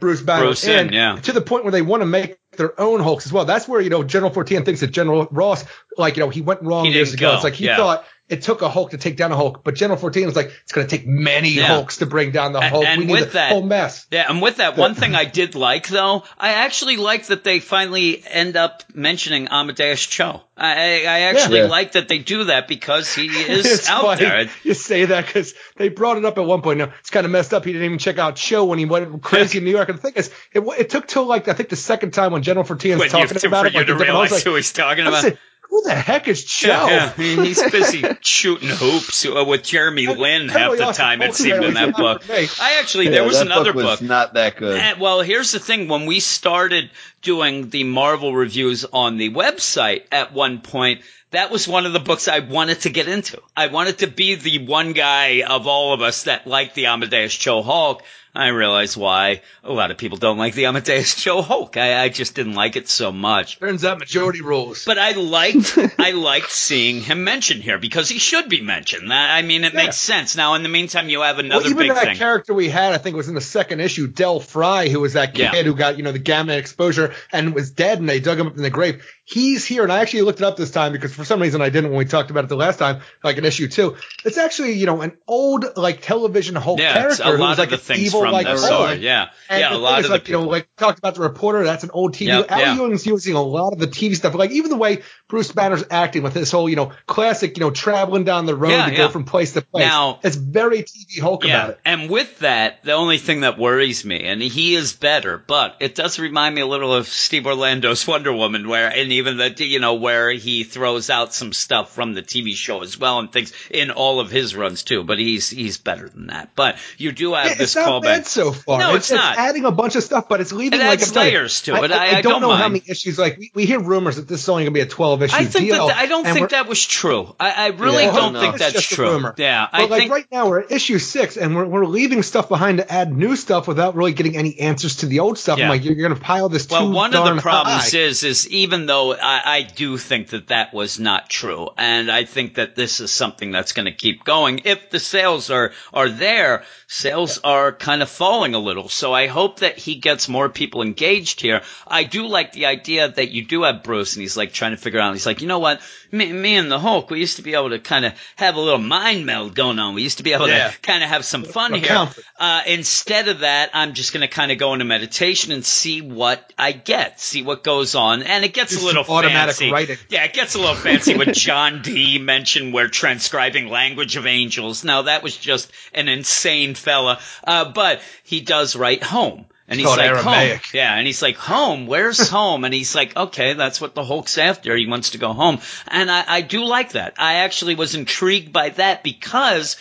Bruce Banner in, in yeah. to the point where they want to make their own Hulks as well. That's where, you know, General Fortean thinks that General Ross, like, you know, he went wrong he years ago. Go. It's like he yeah. thought it took a Hulk to take down a Hulk, but General Fortean was like, it's going to take many yeah. Hulks to bring down the Hulk. And, and we need with the that, whole mess. Yeah, and with that, one thing I did like, though, I actually liked that they finally end up mentioning Amadeus Cho. I, I actually yeah. like that they do that because he is out funny. There. You say that because they brought it up at one point. Now, it's kind of messed up. He didn't even check out Cho when he went crazy in New York. And the thing is, it, it took till like I think the second time when General Fortean was talking about for it. You like, to realize like, who he's talking about. Said, who the heck is Cho? Yeah, yeah. I mean, he's busy shooting hoops with Jeremy Lin half the time, it seemed, in that book. I actually, there yeah, was another book. Was book. Not that good. And, well, here's the thing. When we started doing the Marvel reviews on the website at one point, that was one of the books I wanted to get into. I wanted to be the one guy of all of us that liked the Amadeus Cho Hulk. I realize why a lot of people don't like the Amadeus Cho Hulk. I, I just didn't like it so much. Turns out majority rules. But I liked I liked seeing him mentioned here because he should be mentioned. I mean, it yeah. makes sense. Now, in the meantime, you have another well, big thing. Even that character we had, I think, was in the second issue, Del Fry, who was that kid yeah. who got, you know, the gamma exposure and was dead, and they dug him up in the grave. He's here, and I actually looked it up this time because for some reason I didn't when we talked about it the last time, like in issue two. It's actually, you know, an old, like, television Hulk yeah, character. Yeah, a lot of like the things evil, from like, the story, yeah. And yeah, a lot of like, the people. You know, like, talked about the reporter, that's an old T V. Yep, Al yeah. Ewing's using a lot of the T V stuff. Like, even the way Bruce Banner's acting with his whole, you know, classic, you know, traveling down the road yeah, to yeah. go from place to place. Now, it's very T V Hulk yeah, about it. And with that, the only thing that worries me, and he is better, but it does remind me a little of Steve Orlando's Wonder Woman, where in the even the, you know, where he throws out some stuff from the T V show as well and things in all of his runs too, but he's, he's better than that. But you do have yeah, this callback. It's not bad so far. No, it's, it's not. It's adding a bunch of stuff, but it's leaving it like adds layers to it. I, I, I, I don't, don't know mind. how many issues, like we, we hear rumors that this is only going to be a twelve issue I think deal. That, I don't think that was true. I, I really yeah, don't no. think it's that's just true. A rumor. Yeah. But I like think, right now we're at issue six and we're, we're leaving stuff behind to add new stuff without really getting any answers to the old stuff. Yeah. I'm like, you're going to pile this well, too Well, one darn of the problems high. is, is even though I, I do think that that was not true, and I think that this is something that's going to keep going. If the sales are, are there, sales are kind of falling a little. So I hope that he gets more people engaged here. I do like the idea that you do have Bruce, and he's like trying to figure out, he's like, you know what? Me, me and the Hulk, we used to be able to kind of have a little mind meld going on. We used to be able yeah. to kind of have some fun no here. Uh, instead of that, I'm just going to kind of go into meditation and see what I get, see what goes on. And it gets it's a little automatic fancy. Writing. Yeah, it gets a little fancy when John D. mentioned we're transcribing language of angels. Now, that was just an insane fella. Uh, but he does write home. And he's like, home. Yeah, and he's like, home, where's home? And he's like, okay, that's what the Hulk's after. He wants to go home. And I, I do like that. I actually was intrigued by that because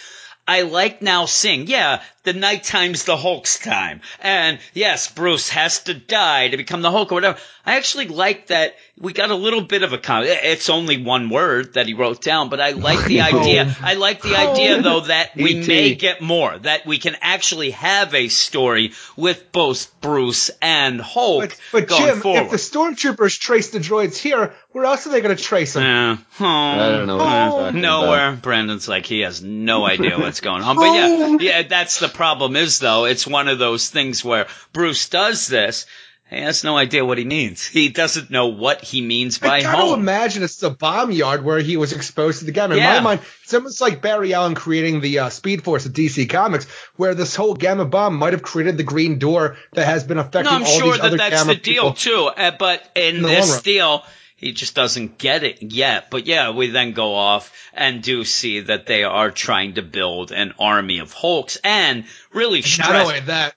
I like now seeing, yeah, the nighttime's the Hulk's time. And yes, Bruce has to die to become the Hulk or whatever. I actually like that we got a little bit of a comment. It's only one word that he wrote down, but I like the home. idea. I like the home. idea, though, that we E T may get more, that we can actually have a story with both Bruce and Hulk but, but going Jim, forward. If the stormtroopers trace the droids here, where else are they going to trace them? Yeah. Home. I don't know. Home. Nowhere. About. Brandon's like, he has no idea what's going on. But yeah, yeah, that's the problem is, though, it's one of those things where Bruce does this. He has no idea what he means. He doesn't know what he means by home. I gotta imagine it's the bomb yard where he was exposed to the gamma. In yeah. my mind, it's almost like Barry Allen creating the uh, Speed Force at D C Comics, where this whole gamma bomb might have created the green door that has been affecting no, all sure these that other gamma people. I'm sure that's the deal, too. Uh, but in, in this deal, he just doesn't get it yet. But, yeah, we then go off and do see that they are trying to build an army of Hulks and really stress. Not only that.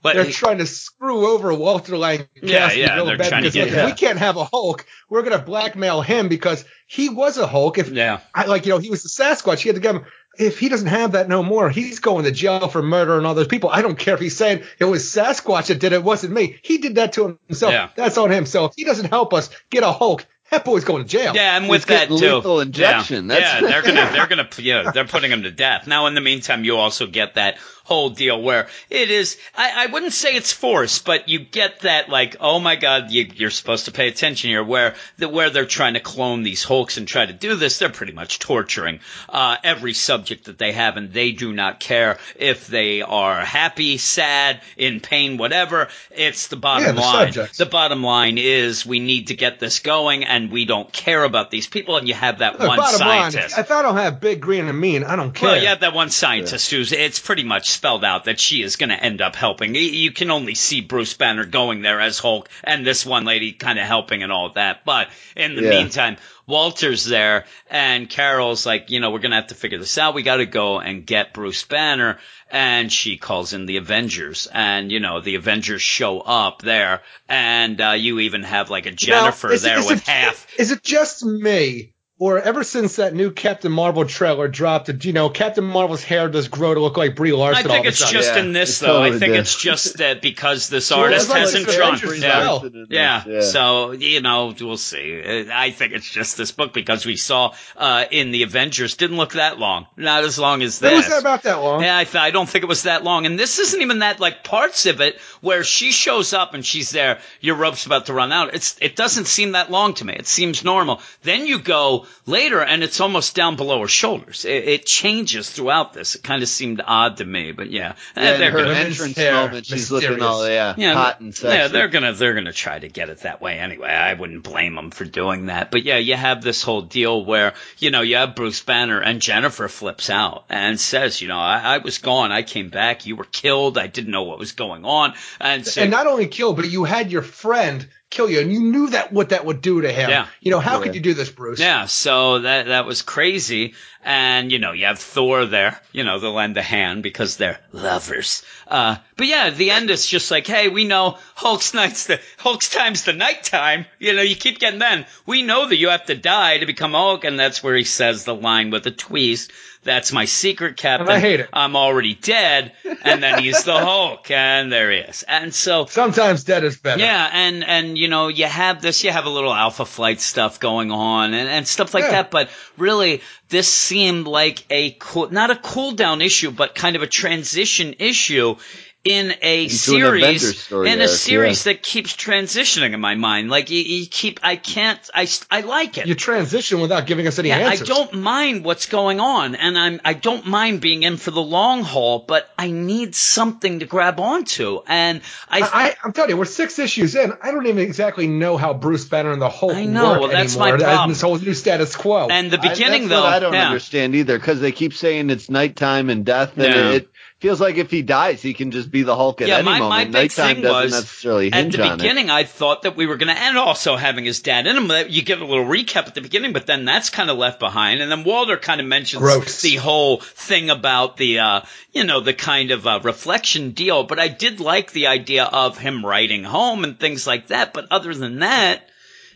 But they're he, trying to screw over Walter Lang. Yeah, yeah, they're trying to get, like, yeah. We can't have a Hulk. We're going to blackmail him because he was a Hulk. If, yeah. I, like, you know, he was the Sasquatch. He had the gun. If he doesn't have that no more, he's going to jail for murdering all those people. I don't care if he's saying it was Sasquatch that did it. It wasn't me. He did that to himself. Yeah. That's on him. So if he doesn't help us get a Hulk, that boy's going to jail. Yeah, I'm with that too. Lethal injection. Yeah, yeah they're gonna, they're gonna, yeah, they're putting him to death. Now, in the meantime, you also get that whole deal where it is. I, I wouldn't say it's forced, but you get that like, oh my God, you, you're supposed to pay attention here. Where the, where they're trying to clone these Hulks and try to do this, they're pretty much torturing uh, every subject that they have, and they do not care if they are happy, sad, in pain, whatever. It's the bottom yeah, the line. Subjects. The bottom line is we need to get this going. And And we don't care about these people, and you have that one scientist. Line, if I don't have big, green, and mean, I don't care. Well, you have that one scientist yeah. who's, it's pretty much spelled out that she is going to end up helping. You can only see Bruce Banner going there as Hulk, and this one lady kind of helping and all that. But in the yeah. meantime, Walter's there, and Carol's like, you know, we're going to have to figure this out. We got to go and get Bruce Banner. And she calls in the Avengers, and, you know, the Avengers show up there, and uh, you even have, like, a Jennifer now, is, there is with it, half. Is it just me? Or ever since that new Captain Marvel trailer dropped, you know, Captain Marvel's hair does grow to look like Brie Larson. I think it's time. just yeah, in this, though. Totally I think did. it's just that because this so artist like hasn't drawn. Yeah. Yeah. yeah, so, you know, we'll see. I think it's just this book because we saw uh, in the Avengers didn't look that long. Not as long as this. It wasn't about that long. Yeah, I, th- I don't think it was that long. And this isn't even that, like, parts of it where she shows up and she's there, your rope's about to run out. It's It doesn't seem that long to me. It seems normal. Then you go later, and it's almost down below her shoulders. It, it changes throughout this. It kind of seemed odd to me, but yeah. yeah and her gonna, entrance hair, moment, she's looking all yeah, yeah, hot and sexy. Yeah, they're gonna they're gonna try to get it that way anyway. I wouldn't blame them for doing that. But yeah, you have this whole deal where you know you have Bruce Banner and Jennifer flips out and says, you know, I, I was gone, I came back, you were killed, I didn't know what was going on, and so, and not only killed, but you had your friend kill you. And you knew that what that would do to him. Yeah. You know, how yeah. could you do this, Bruce? Yeah. So that, that was crazy. And, you know, you have Thor there, you know, they'll lend a hand because they're lovers. Uh, but yeah, at the end, it's just like, hey, we know Hulk's night's the, Hulk's time's the nighttime. You know, you keep getting then. We know that you have to die to become Hulk. And that's where he says the line with a twist. That's my secret, Captain. And I hate it. I'm already dead. And then he's the Hulk. And there he is. And so. Sometimes dead is better. Yeah. And, and, you know, you have this, you have a little Alpha Flight stuff going on and, and stuff like yeah. that. But really, this seemed like a cool, not a cool down issue, but kind of a transition issue in a Into series, story, in a Eric, series yeah. that keeps transitioning in my mind. Like you, you keep, I can't, I, I like it. You transition without giving us any yeah, answers. I don't mind what's going on, and I'm, I don't mind being in for the long haul, but I need something to grab onto. And I, th- I, I I'm telling you, we're six issues in. I don't even exactly know how Bruce Banner and the Hulk I know, work well, that's anymore. My problem. This whole new status quo. And the beginning, I, that's though, what I don't yeah. understand either, because they keep saying it's nighttime and death, and yeah. it. Feels like if he dies, he can just be the Hulk at yeah, any my, moment. My big Nighttime thing doesn't was, necessarily hinge at the beginning, I thought that we were going to end also having his dad in him. You get a little recap at the beginning, but then that's kind of left behind. And then Walter kind of mentions Gross. the whole thing about the, uh, you know, the kind of uh, reflection deal. But I did like the idea of him writing home and things like that. But other than that,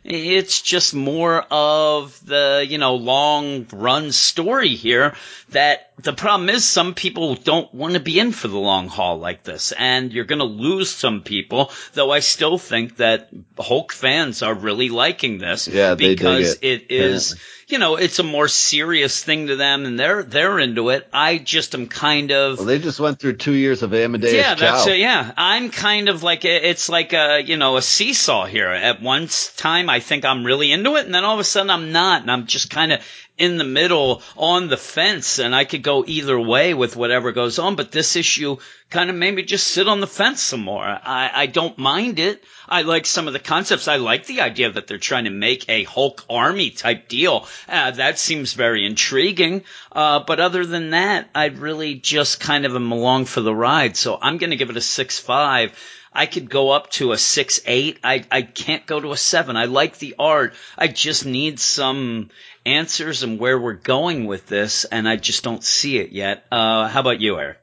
it's just more of the, you know, long run story here that the problem is some people don't want to be in for the long haul like this. And you're going to lose some people, though I still think that Hulk fans are really liking this yeah, because they dig it, it is, yeah. you know, it's a more serious thing to them and they're, they're into it. I just am kind of. Well, they just went through two years of Amadeus Cho. Yeah, that's it. Yeah. I'm kind of like, a, it's like a, you know, a seesaw here. At one time, I think I'm really into it, and then all of a sudden I'm not, and I'm just kind of in the middle on the fence, and I could go either way with whatever goes on, but this issue kind of made me just sit on the fence some more. I, I don't mind it. I like some of the concepts. I like the idea that they're trying to make a Hulk army type deal. Uh, that seems very intriguing. Uh, but other than that, I really just kind of am along for the ride, so I'm going to give it a six five. I could go up to a six eight. I, I can't go to a seven. I like the art. I just need some answers and where we're going with this, and I just don't see it yet. Uh, how about you, Eric?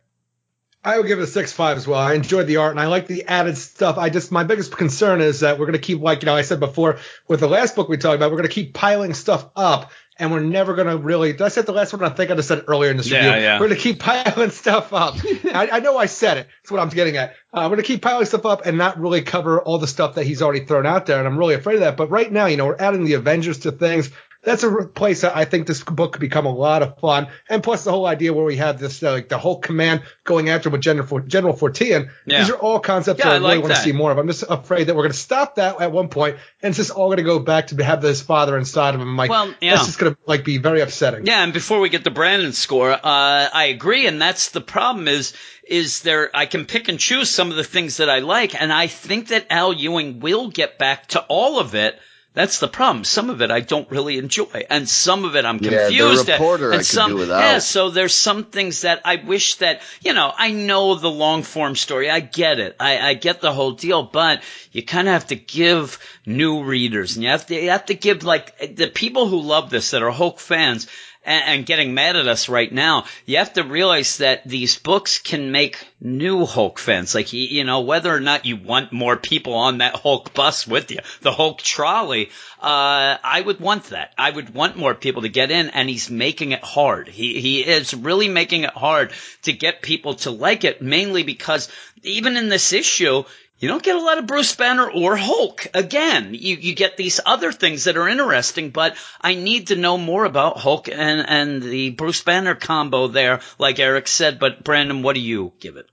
I would give it a six five as well. I enjoyed the art, and I like the added stuff. I just my biggest concern is that we're going to keep, like you know, I said before, with the last book we talked about, we're going to keep piling stuff up. And we're never going to really – did I say the last one? I think I just said it earlier in this yeah, review. Yeah. We're going to keep piling stuff up. I, I know I said it. That's what I'm getting at. Uh, we're going to keep piling stuff up and not really cover all the stuff that he's already thrown out there, and I'm really afraid of that. But right now, you know, we're adding the Avengers to things. That's a place that I think this book could become a lot of fun. And plus the whole idea where we have this, uh, like the Hulk command going after him with General, General Fortean. Yeah. These are all concepts yeah, that I, I really like want that. to see more of. I'm just afraid that we're going to stop that at one point, and it's just all going to go back to have this father inside of him. Like, well, yeah. That's just going to like be very upsetting. Yeah. And before we get the Brandon score, uh, I agree. And that's the problem is, is there, I can pick and choose some of the things that I like. And I think that Al Ewing will get back to all of it. That's the problem. Some of it I don't really enjoy, and some of it I'm confused yeah, the reporter at. And I some, could do without. Yeah, so there's some things that I wish that, you know, I know the long form story. I get it. I, I get the whole deal, but you kind of have to give new readers, and you have to, you have to give like the people who love this that are Hulk fans and, and getting mad at us right now. You have to realize that these books can make new Hulk fans, like, you know, whether or not you want more people on that Hulk bus with you, the Hulk trolley, uh, I would want that. I would want more people to get in, and he's making it hard. He, he is really making it hard to get people to like it, mainly because even in this issue, you don't get a lot of Bruce Banner or Hulk. Again, you, you get these other things that are interesting, but I need to know more about Hulk and, and the Bruce Banner combo there, like Eric said. But Brandon, what do you give it?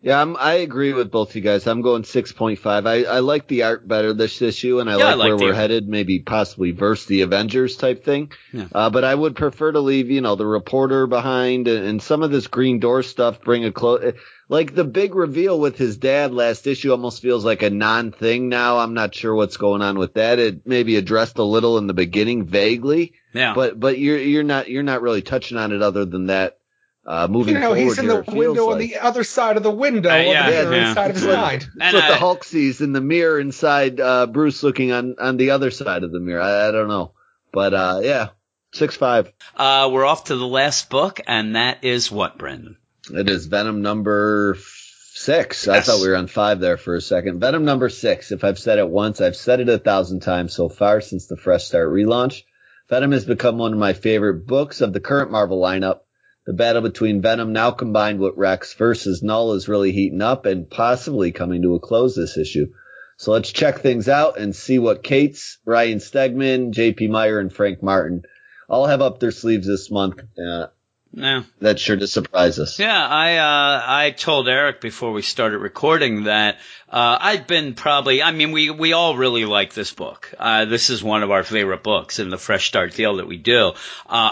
Yeah, I'm, I agree with both you guys. I'm going six point five. I, I like the art better this issue, and I, yeah, like, I like where we're art. headed, maybe possibly verse the Avengers type thing. Yeah. Uh, but I would prefer to leave, you know, the reporter behind and, and some of this Green Door stuff, bring a close – like the big reveal with his dad last issue almost feels like a non-thing now. I'm not sure what's going on with that. It may be addressed a little in the beginning, vaguely. Yeah. But but you're you're not you're not really touching on it other than that. Uh, moving you know, forward he's in here, the window like. on the other side of the window, uh, yeah, on the other yeah. side of his mind. That's what I, the Hulk sees in the mirror inside uh, Bruce, looking on, on the other side of the mirror. I, I don't know, but uh, yeah, six five. Uh, we're off to the last book, and that is what, Brandon? It is Venom number six. Yes. I thought we were on five there for a second. Venom number six. If I've said it once, I've said it a thousand times so far since the Fresh Start relaunch. Venom has become one of my favorite books of the current Marvel lineup. The battle between Venom, now combined with Rex versus Null, is really heating up and possibly coming to a close this issue. So let's check things out and see what Cates, Ryan Stegman, J P. Meyer, and Frank Martin all have up their sleeves this month. Uh, yeah. That's sure to surprise us. Yeah, I uh, I told Eric before we started recording that uh, I've been probably – I mean, we, we all really like this book. Uh, this is one of our favorite books in the Fresh Start deal that we do. Uh,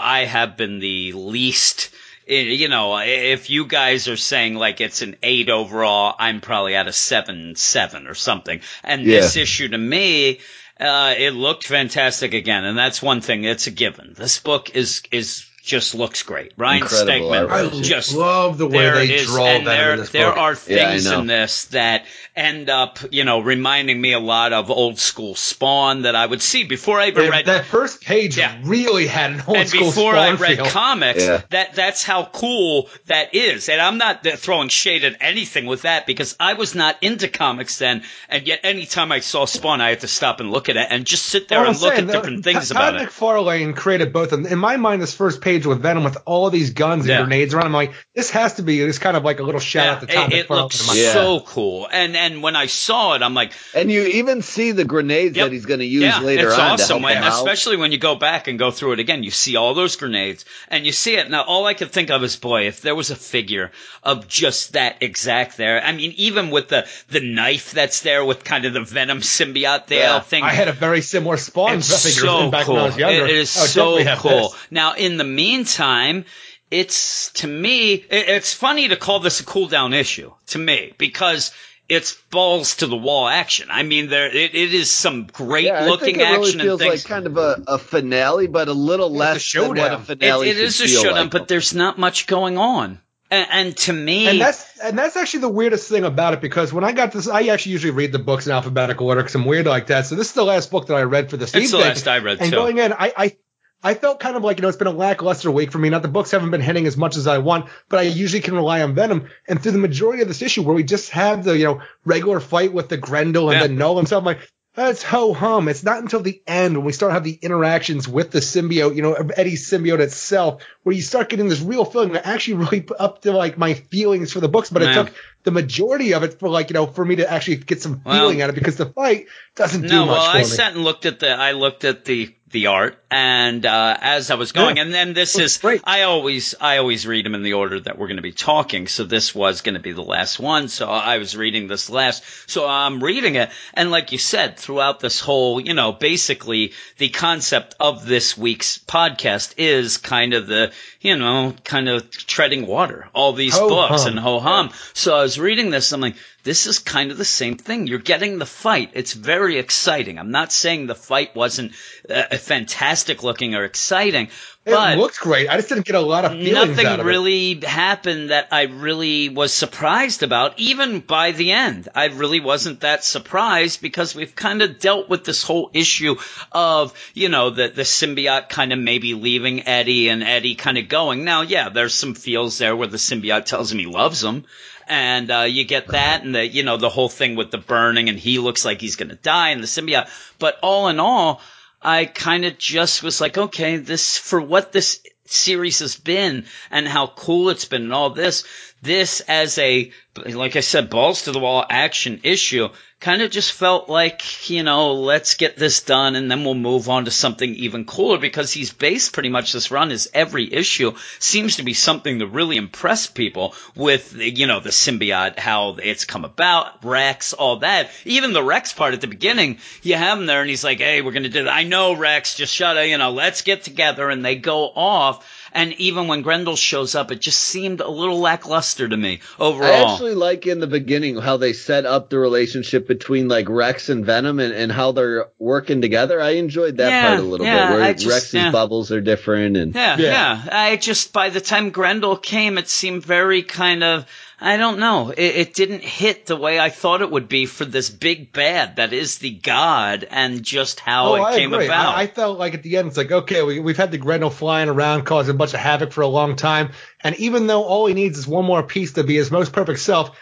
I have been the least – It, you know, if you guys are saying like it's an eight overall, I'm probably at a seven, seven or something. And yeah. this issue to me, uh, it looked fantastic again. And that's one thing. It's a given. This book is, is just looks great. Ryan Incredible Stegman. I just love the way they is, draw and that. There, in this there book. are things yeah, in this that end up, you know, reminding me a lot of old school Spawn that I would see before I even it, read. That first page yeah. really had an old and school Spawn feel. And before I read comics, yeah. that that's how cool that is. And I'm not throwing shade at anything with that because I was not into comics then. And yet anytime I saw Spawn, I had to stop and look at it and just sit there well, and I'm look saying, at different the, things Todd about it. McFarlane created both. In my mind, this first page with Venom with all these guns and yeah. grenades around. I'm like, this has to be this kind of like a little shout yeah, out the top. It, it looks so cool. And and when I saw it, I'm like – And you even see the grenades yep. that he's going to use yeah, later it's on. It's awesome, when, especially when you go back and go through it again. You see all those grenades and you see it. Now, all I could think of is, boy, if there was a figure of just that exact there. I mean, even with the, the knife that's there with kind of the Venom symbiote there yeah. thing. I had a very similar Spawn figure so back cool. when I was younger. It is so cool. This. Now, in the meantime, meantime, it's to me, it, it's funny to call this a cool down issue to me because it's balls to the wall action. I mean, there it, it is some great yeah, looking I think it action. It really feels and things. like kind of a, a finale, but a little it's less a showdown. Than what a finale. It, it is a showdown, like. But there's not much going on. And, and to me, and that's and that's actually the weirdest thing about it because when I got this, I actually usually read the books in alphabetical order because I'm weird like that. So this is the last book that I read for the Steve. It's the last I read. And too. going in, I. I I felt kind of like, you know, it's been a lackluster week for me. Not the books haven't been hitting as much as I want, but I usually can rely on Venom. And through the majority of this issue where we just have the, you know, regular fight with the Grendel and yeah. the Null and stuff, I'm like, that's ho-hum. It's not until the end when we start to have the interactions with the symbiote, you know, Eddie's symbiote itself, where you start getting this real feeling that actually really up to, like, my feelings for the books. But Man. it took the majority of it for, like, you know, for me to actually get some feeling well, out of it because the fight doesn't no, do much well, for I me. No, well, I sat and looked at the – I looked at the – the art and uh as I was going yeah. and then this is great. I always I always read them in the order that we're going to be talking, so this was going to be the last one, so I was reading this last, so I'm reading it, and like you said, throughout this whole, you know, basically the concept of this week's podcast is kind of the, you know, kind of treading water, all these ho books hum. and ho-hum. Yeah. So I was reading this, I'm like, this is kind of the same thing. You're getting the fight. It's very exciting. I'm not saying the fight wasn't uh, fantastic looking or exciting. But it looked great. I just didn't get a lot of feelings Nothing out of really it. happened that I really was surprised about, even by the end. I really wasn't that surprised because we've kind of dealt with this whole issue of, you know, the, the symbiote kind of maybe leaving Eddie and Eddie kind of going. Now, yeah, there's some feels there where the symbiote tells him he loves him. And uh, you get that and, the you know, the whole thing with the burning and he looks like he's going to die and the symbiote. But all in all, I kind of just was like, okay, this for what this series has been and how cool it's been and all this, this as a, like I said, balls to the wall action issue kind of just felt like, you know, let's get this done and then we'll move on to something even cooler because he's based pretty much this run is every issue seems to be something that really impressed people with, you know, the symbiote, how it's come about, Rex, all that. Even the Rex part at the beginning, you have him there and he's like, hey, we're going to do that. I know, Rex, just shut up, you know, let's get together. And they go off. And even when Grendel shows up, it just seemed a little lackluster to me overall. I actually like in the beginning how they set up the relationship between like Rex and Venom and, and how they're working together. I enjoyed that yeah, part a little yeah, bit where just, Rex's yeah. bubbles are different. And yeah, yeah, yeah. I just, by the time Grendel came, it seemed very kind of, I don't know. It, it didn't hit the way I thought it would be for this big bad that is the god, and just how oh, it I came agree. about. I, I felt like at the end, it's like, okay, we, we've had the Grendel flying around, causing a bunch of havoc for a long time. And even though all he needs is one more piece to be his most perfect self,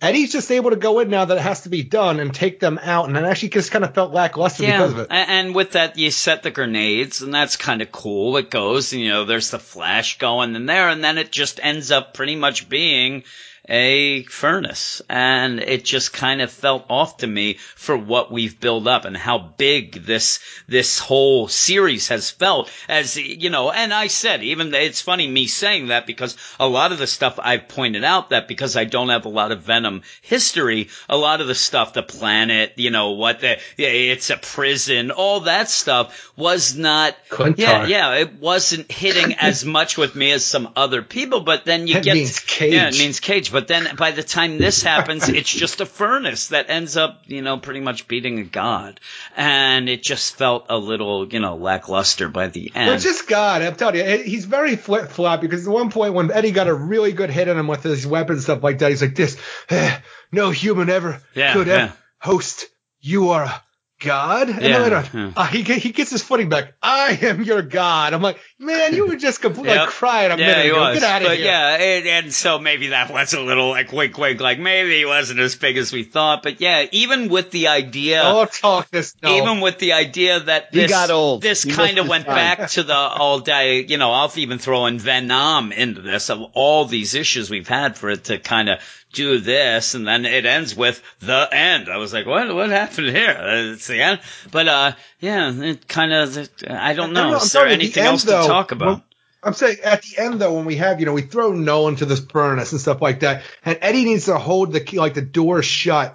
Eddie's just able to go in now that it has to be done and take them out, and I actually just kind of felt lackluster yeah. because of it. And with that, you set the grenades, and that's kind of cool. It goes, and, you know, there's the flash going in there, and then it just ends up pretty much being a furnace, and it just kind of felt off to me for what we've built up and how big this this whole series has felt, as you know. And I said, even it's funny me saying that, because a lot of the stuff I've pointed out, that because I don't have a lot of Venom history, a lot of the stuff, the planet, you know, what the it's a prison, all that stuff was not Quintar. yeah yeah it wasn't hitting as much with me as some other people. But then you that get means cage. yeah it means cage. But then by the time this happens, it's just a furnace that ends up, you know, pretty much beating a god. And it just felt a little, you know, lackluster by the end. Well, just God, I'm telling you, he's very flip-flop, because at one point when Eddie got a really good hit on him with his weapon and stuff like that, he's like, this, eh, no human ever yeah, could yeah. host, you are a god? And yeah, then later yeah. uh, he, he gets his footing back. I am your god. I'm like, man, you were just completely yep. like, crying a yeah, minute ago. Get out of but here. Yeah, and, and so maybe that was a little like wink, wink, like maybe he wasn't as big as we thought. But yeah, even with the idea, oh, talk this, no. even with the idea that this, got old. this kind of went time. back to the all day, you know, I'll even throw in Venom into this, of all these issues we've had, for it to kind of do this, and then it ends with the end. I was like, what what happened here? It's the end. But uh yeah, it kind of, I don't know. I don't know. Is there anything else to talk about? I'm saying at the end though, when we have, you know, we throw Null into this furnace and stuff like that, and Eddie needs to hold the key, like the door shut.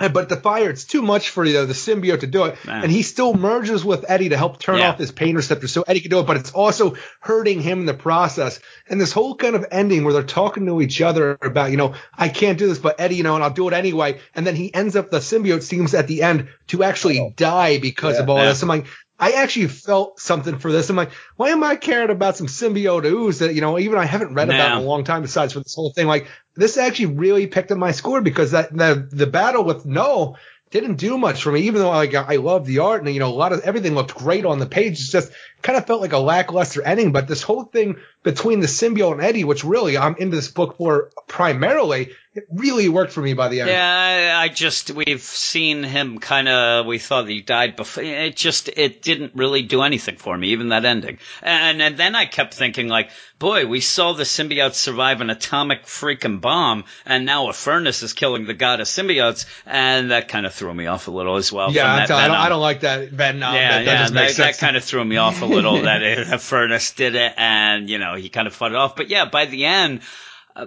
But the fire, it's too much for, you know, the symbiote to do it. Man. And he still merges with Eddie to help turn yeah. off his pain receptors so Eddie can do it. But it's also hurting him in the process. And this whole kind of ending where they're talking to each other about, you know, I can't do this, but Eddie, you know, and I'll do it anyway. And then he ends up, the symbiote seems at the end to actually oh. die because yeah. of all yeah. this. I'm like, I actually felt something for this. I'm like, why am I caring about some symbiote ooze that, you know, even I haven't read no. about in a long time, besides for this whole thing? Like, this actually really picked up my score, because that the, the battle with Null didn't do much for me, even though like, I love the art and, you know, a lot of everything looked great on the page. It's just kind of felt like a lackluster ending. But this whole thing between the symbiote and Eddie, which really I'm into this book for primarily, it really worked for me by the end. Yeah, I just, we've seen him kind of, we thought he died before. It just, it didn't really do anything for me, even that ending. And, and then I kept thinking, like, boy, we saw the symbiote survive an atomic freaking bomb, and now a furnace is killing the god of symbiotes, and that kind of threw me off a little as well. Yeah, that I, don't, I don't like that Venom. Yeah, that, yeah, that, that, that kind of threw me off a little, that it, the furnace did it, and, you know, he kind of fought it off. But yeah, by the end,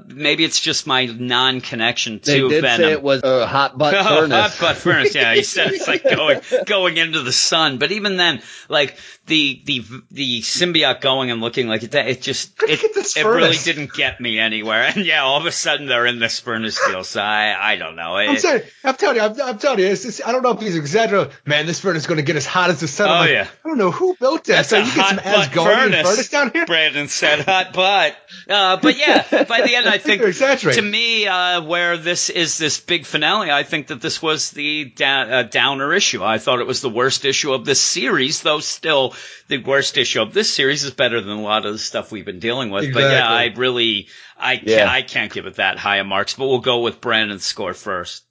maybe it's just my non-connection to Venom. They did say it was a hot butt oh, furnace. Hot butt furnace, yeah. He said it's like going going into the sun. But even then, like the the the symbiote going and looking like it, it just it, it really didn't get me anywhere. And yeah, all of a sudden they're in this furnace deal. So I I don't know. It, I'm sorry. I'm telling you. I'm, I'm telling you. It's just, I don't know if he's exaggerating. Man, this furnace is going to get as hot as the sun. Oh I'm like, yeah. I don't know who built that. That's so a you hot get some Asgardian furnace, furnace down here. Brandon said hot butt. Uh, but yeah, by the end. I think, to me, uh, where this is this big finale, I think that this was the da- uh, downer issue. I thought it was the worst issue of this series, though still the worst issue of this series is better than a lot of the stuff we've been dealing with. Exactly. But yeah, I really I, yeah. Can't, I can't give it that high a marks, but we'll go with Brandon's score first.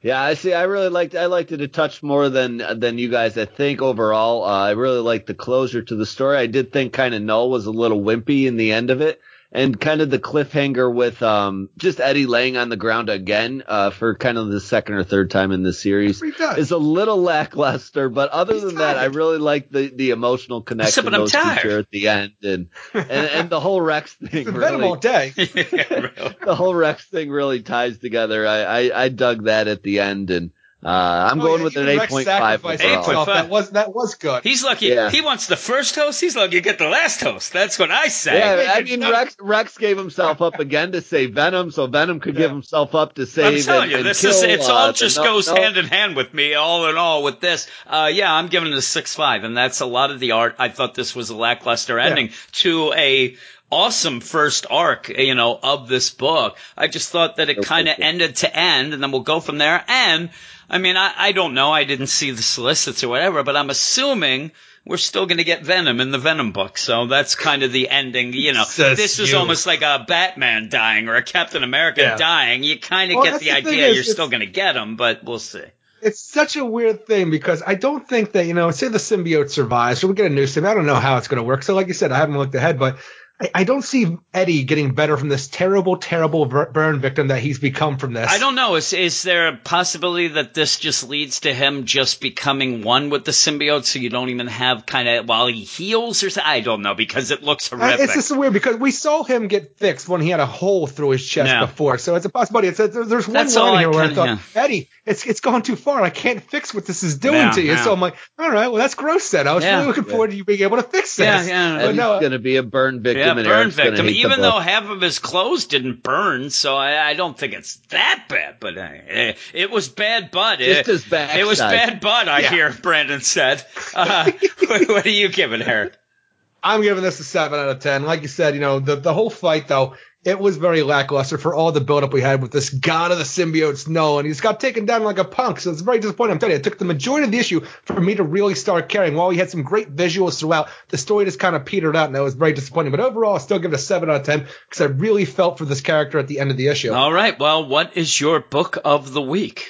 Yeah, I see. I really liked. I liked it a touch more than than you guys. I think overall, uh, I really liked the closure to the story. I did think kind of Null was a little wimpy in the end of it. And kind of the cliffhanger with um just Eddie laying on the ground again uh for kind of the second or third time in this series is a little lackluster. But other He's than tired. that, I really like the, the emotional connection those two share at the end. And and, and the whole Rex thing really, all day. the whole Rex thing really ties together. I, I, I dug that at the end. And Uh, I'm oh, going yeah, with an eight point five overall. eight point five. That was that was good. He's lucky. Yeah. He wants the first host. He's lucky to get the last host. That's what I say. Yeah, I mean, Rex Rex gave himself up again to save Venom, so Venom could yeah. give himself up to save. I'm telling and, you, and this kill, is it's uh, all just goes no, hand in hand with me. All in all, with this, uh, yeah, I'm giving it a six point five, and that's a lot of the art. I thought this was a lackluster ending yeah. to a. Awesome first arc, you know, of this book. I just thought that it kind of ended to end, and then we'll go from there. And, I mean, I, I don't know. I didn't see the solicits or whatever, but I'm assuming we're still going to get Venom in the Venom book. So that's kind of the ending, you know. Says this was you. almost like a Batman dying or a Captain America yeah. dying. You kind of well, get the, the idea is, you're still going to get him, but we'll see. It's such a weird thing because I don't think that, you know, say the symbiote survives, so we get a new symbiote. I don't know how it's going to work. So like you said, I haven't looked ahead, but – I don't see Eddie getting better from this terrible, terrible burn victim that he's become from this. I don't know. Is is there a possibility that this just leads to him just becoming one with the symbiote, so you don't even have kind of while he heals or something? I don't know, because it looks horrific. Uh, it's just weird because we saw him get fixed when he had a hole through his chest no. before, so it's a possibility. It's a, there's one That's line here I where I thought, yeah. Eddie, it's it's gone too far. I can't fix what this is doing yeah, to you. Yeah. So I'm like, all right, well, that's gross then. I was yeah. really looking forward yeah. to you being able to fix this. Yeah, yeah. But no, it's going to be a burn victim. Yeah. Yeah, burn victim, even though half of his clothes didn't burn, so I, I don't think it's that bad, but uh, it was bad butt. Just his backside. It was bad butt, I yeah. hear Brandon said. Uh, what, what are you giving, Eric? I'm giving this a seven out of ten. Like you said, you know, the, the whole fight, though, it was very lackluster for all the buildup we had with this god of the symbiotes, Null, and he's got taken down like a punk, so it's very disappointing. I'm telling you, it took the majority of the issue for me to really start caring. While we had some great visuals throughout, the story just kind of petered out, and that was very disappointing. But overall, I'll still give it a seven out of ten because I really felt for this character at the end of the issue. All right, well, what is your book of the week?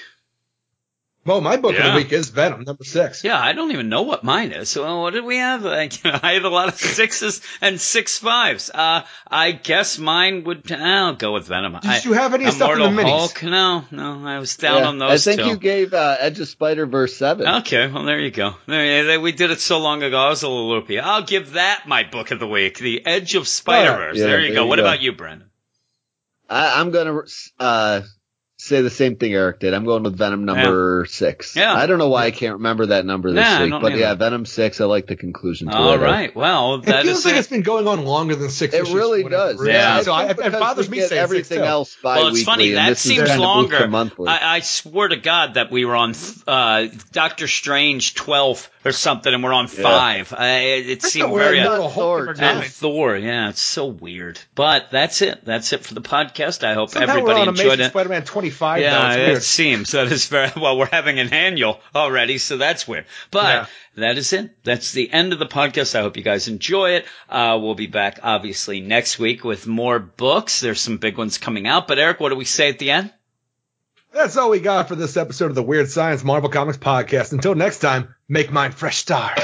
Well, my book yeah. of the week is Venom, number six. Yeah, I don't even know what mine is. Well, what did we have? Like, you know, I had a lot of sixes and six fives. Uh, I guess mine would – I'll go with Venom. Did I, you have any Immortal stuff in the minis? Hulk? No, no, I was down yeah, on those I think two. You gave uh, Edge of Spider-Verse seven. Okay, well, there you go. There, we did it so long ago, I was a little loopy. I'll give that my book of the week, the Edge of Spider-Verse. Yeah, yeah, there you there go. You what go. about you, Brandon? I, I'm going to uh, – say the same thing Eric did. I'm going with Venom number yeah. six. Yeah. I don't know why I can't remember that number this yeah, week, but either. yeah, Venom six. I like the conclusion to All it. All right. Well, that it feels is like it. it's been going on longer than six. It issues, really does. Yeah. yeah. So I, it bothers me saying everything six else bi-weekly. Well, it's funny. That seems longer. I, I swear to God that we were on uh, Doctor Strange twelve or something, and we're on yeah. five. I, it I seemed very uh, Thor. And Thor. Yeah, it's so weird. But that's it. That's it for the podcast. I hope Somehow everybody we're on enjoyed it. Spider-Man twenty-five. Yeah, it's weird. It seems that is very well. We're having an annual already, so that's weird. But yeah. that is it. That's the end of the podcast. I hope you guys enjoy it. Uh, we'll be back obviously next week with more books. There's some big ones coming out. But Eric, what do we say at the end? That's all we got for this episode of the Weird Science Marvel Comics Podcast. Until next time, make mine fresh star.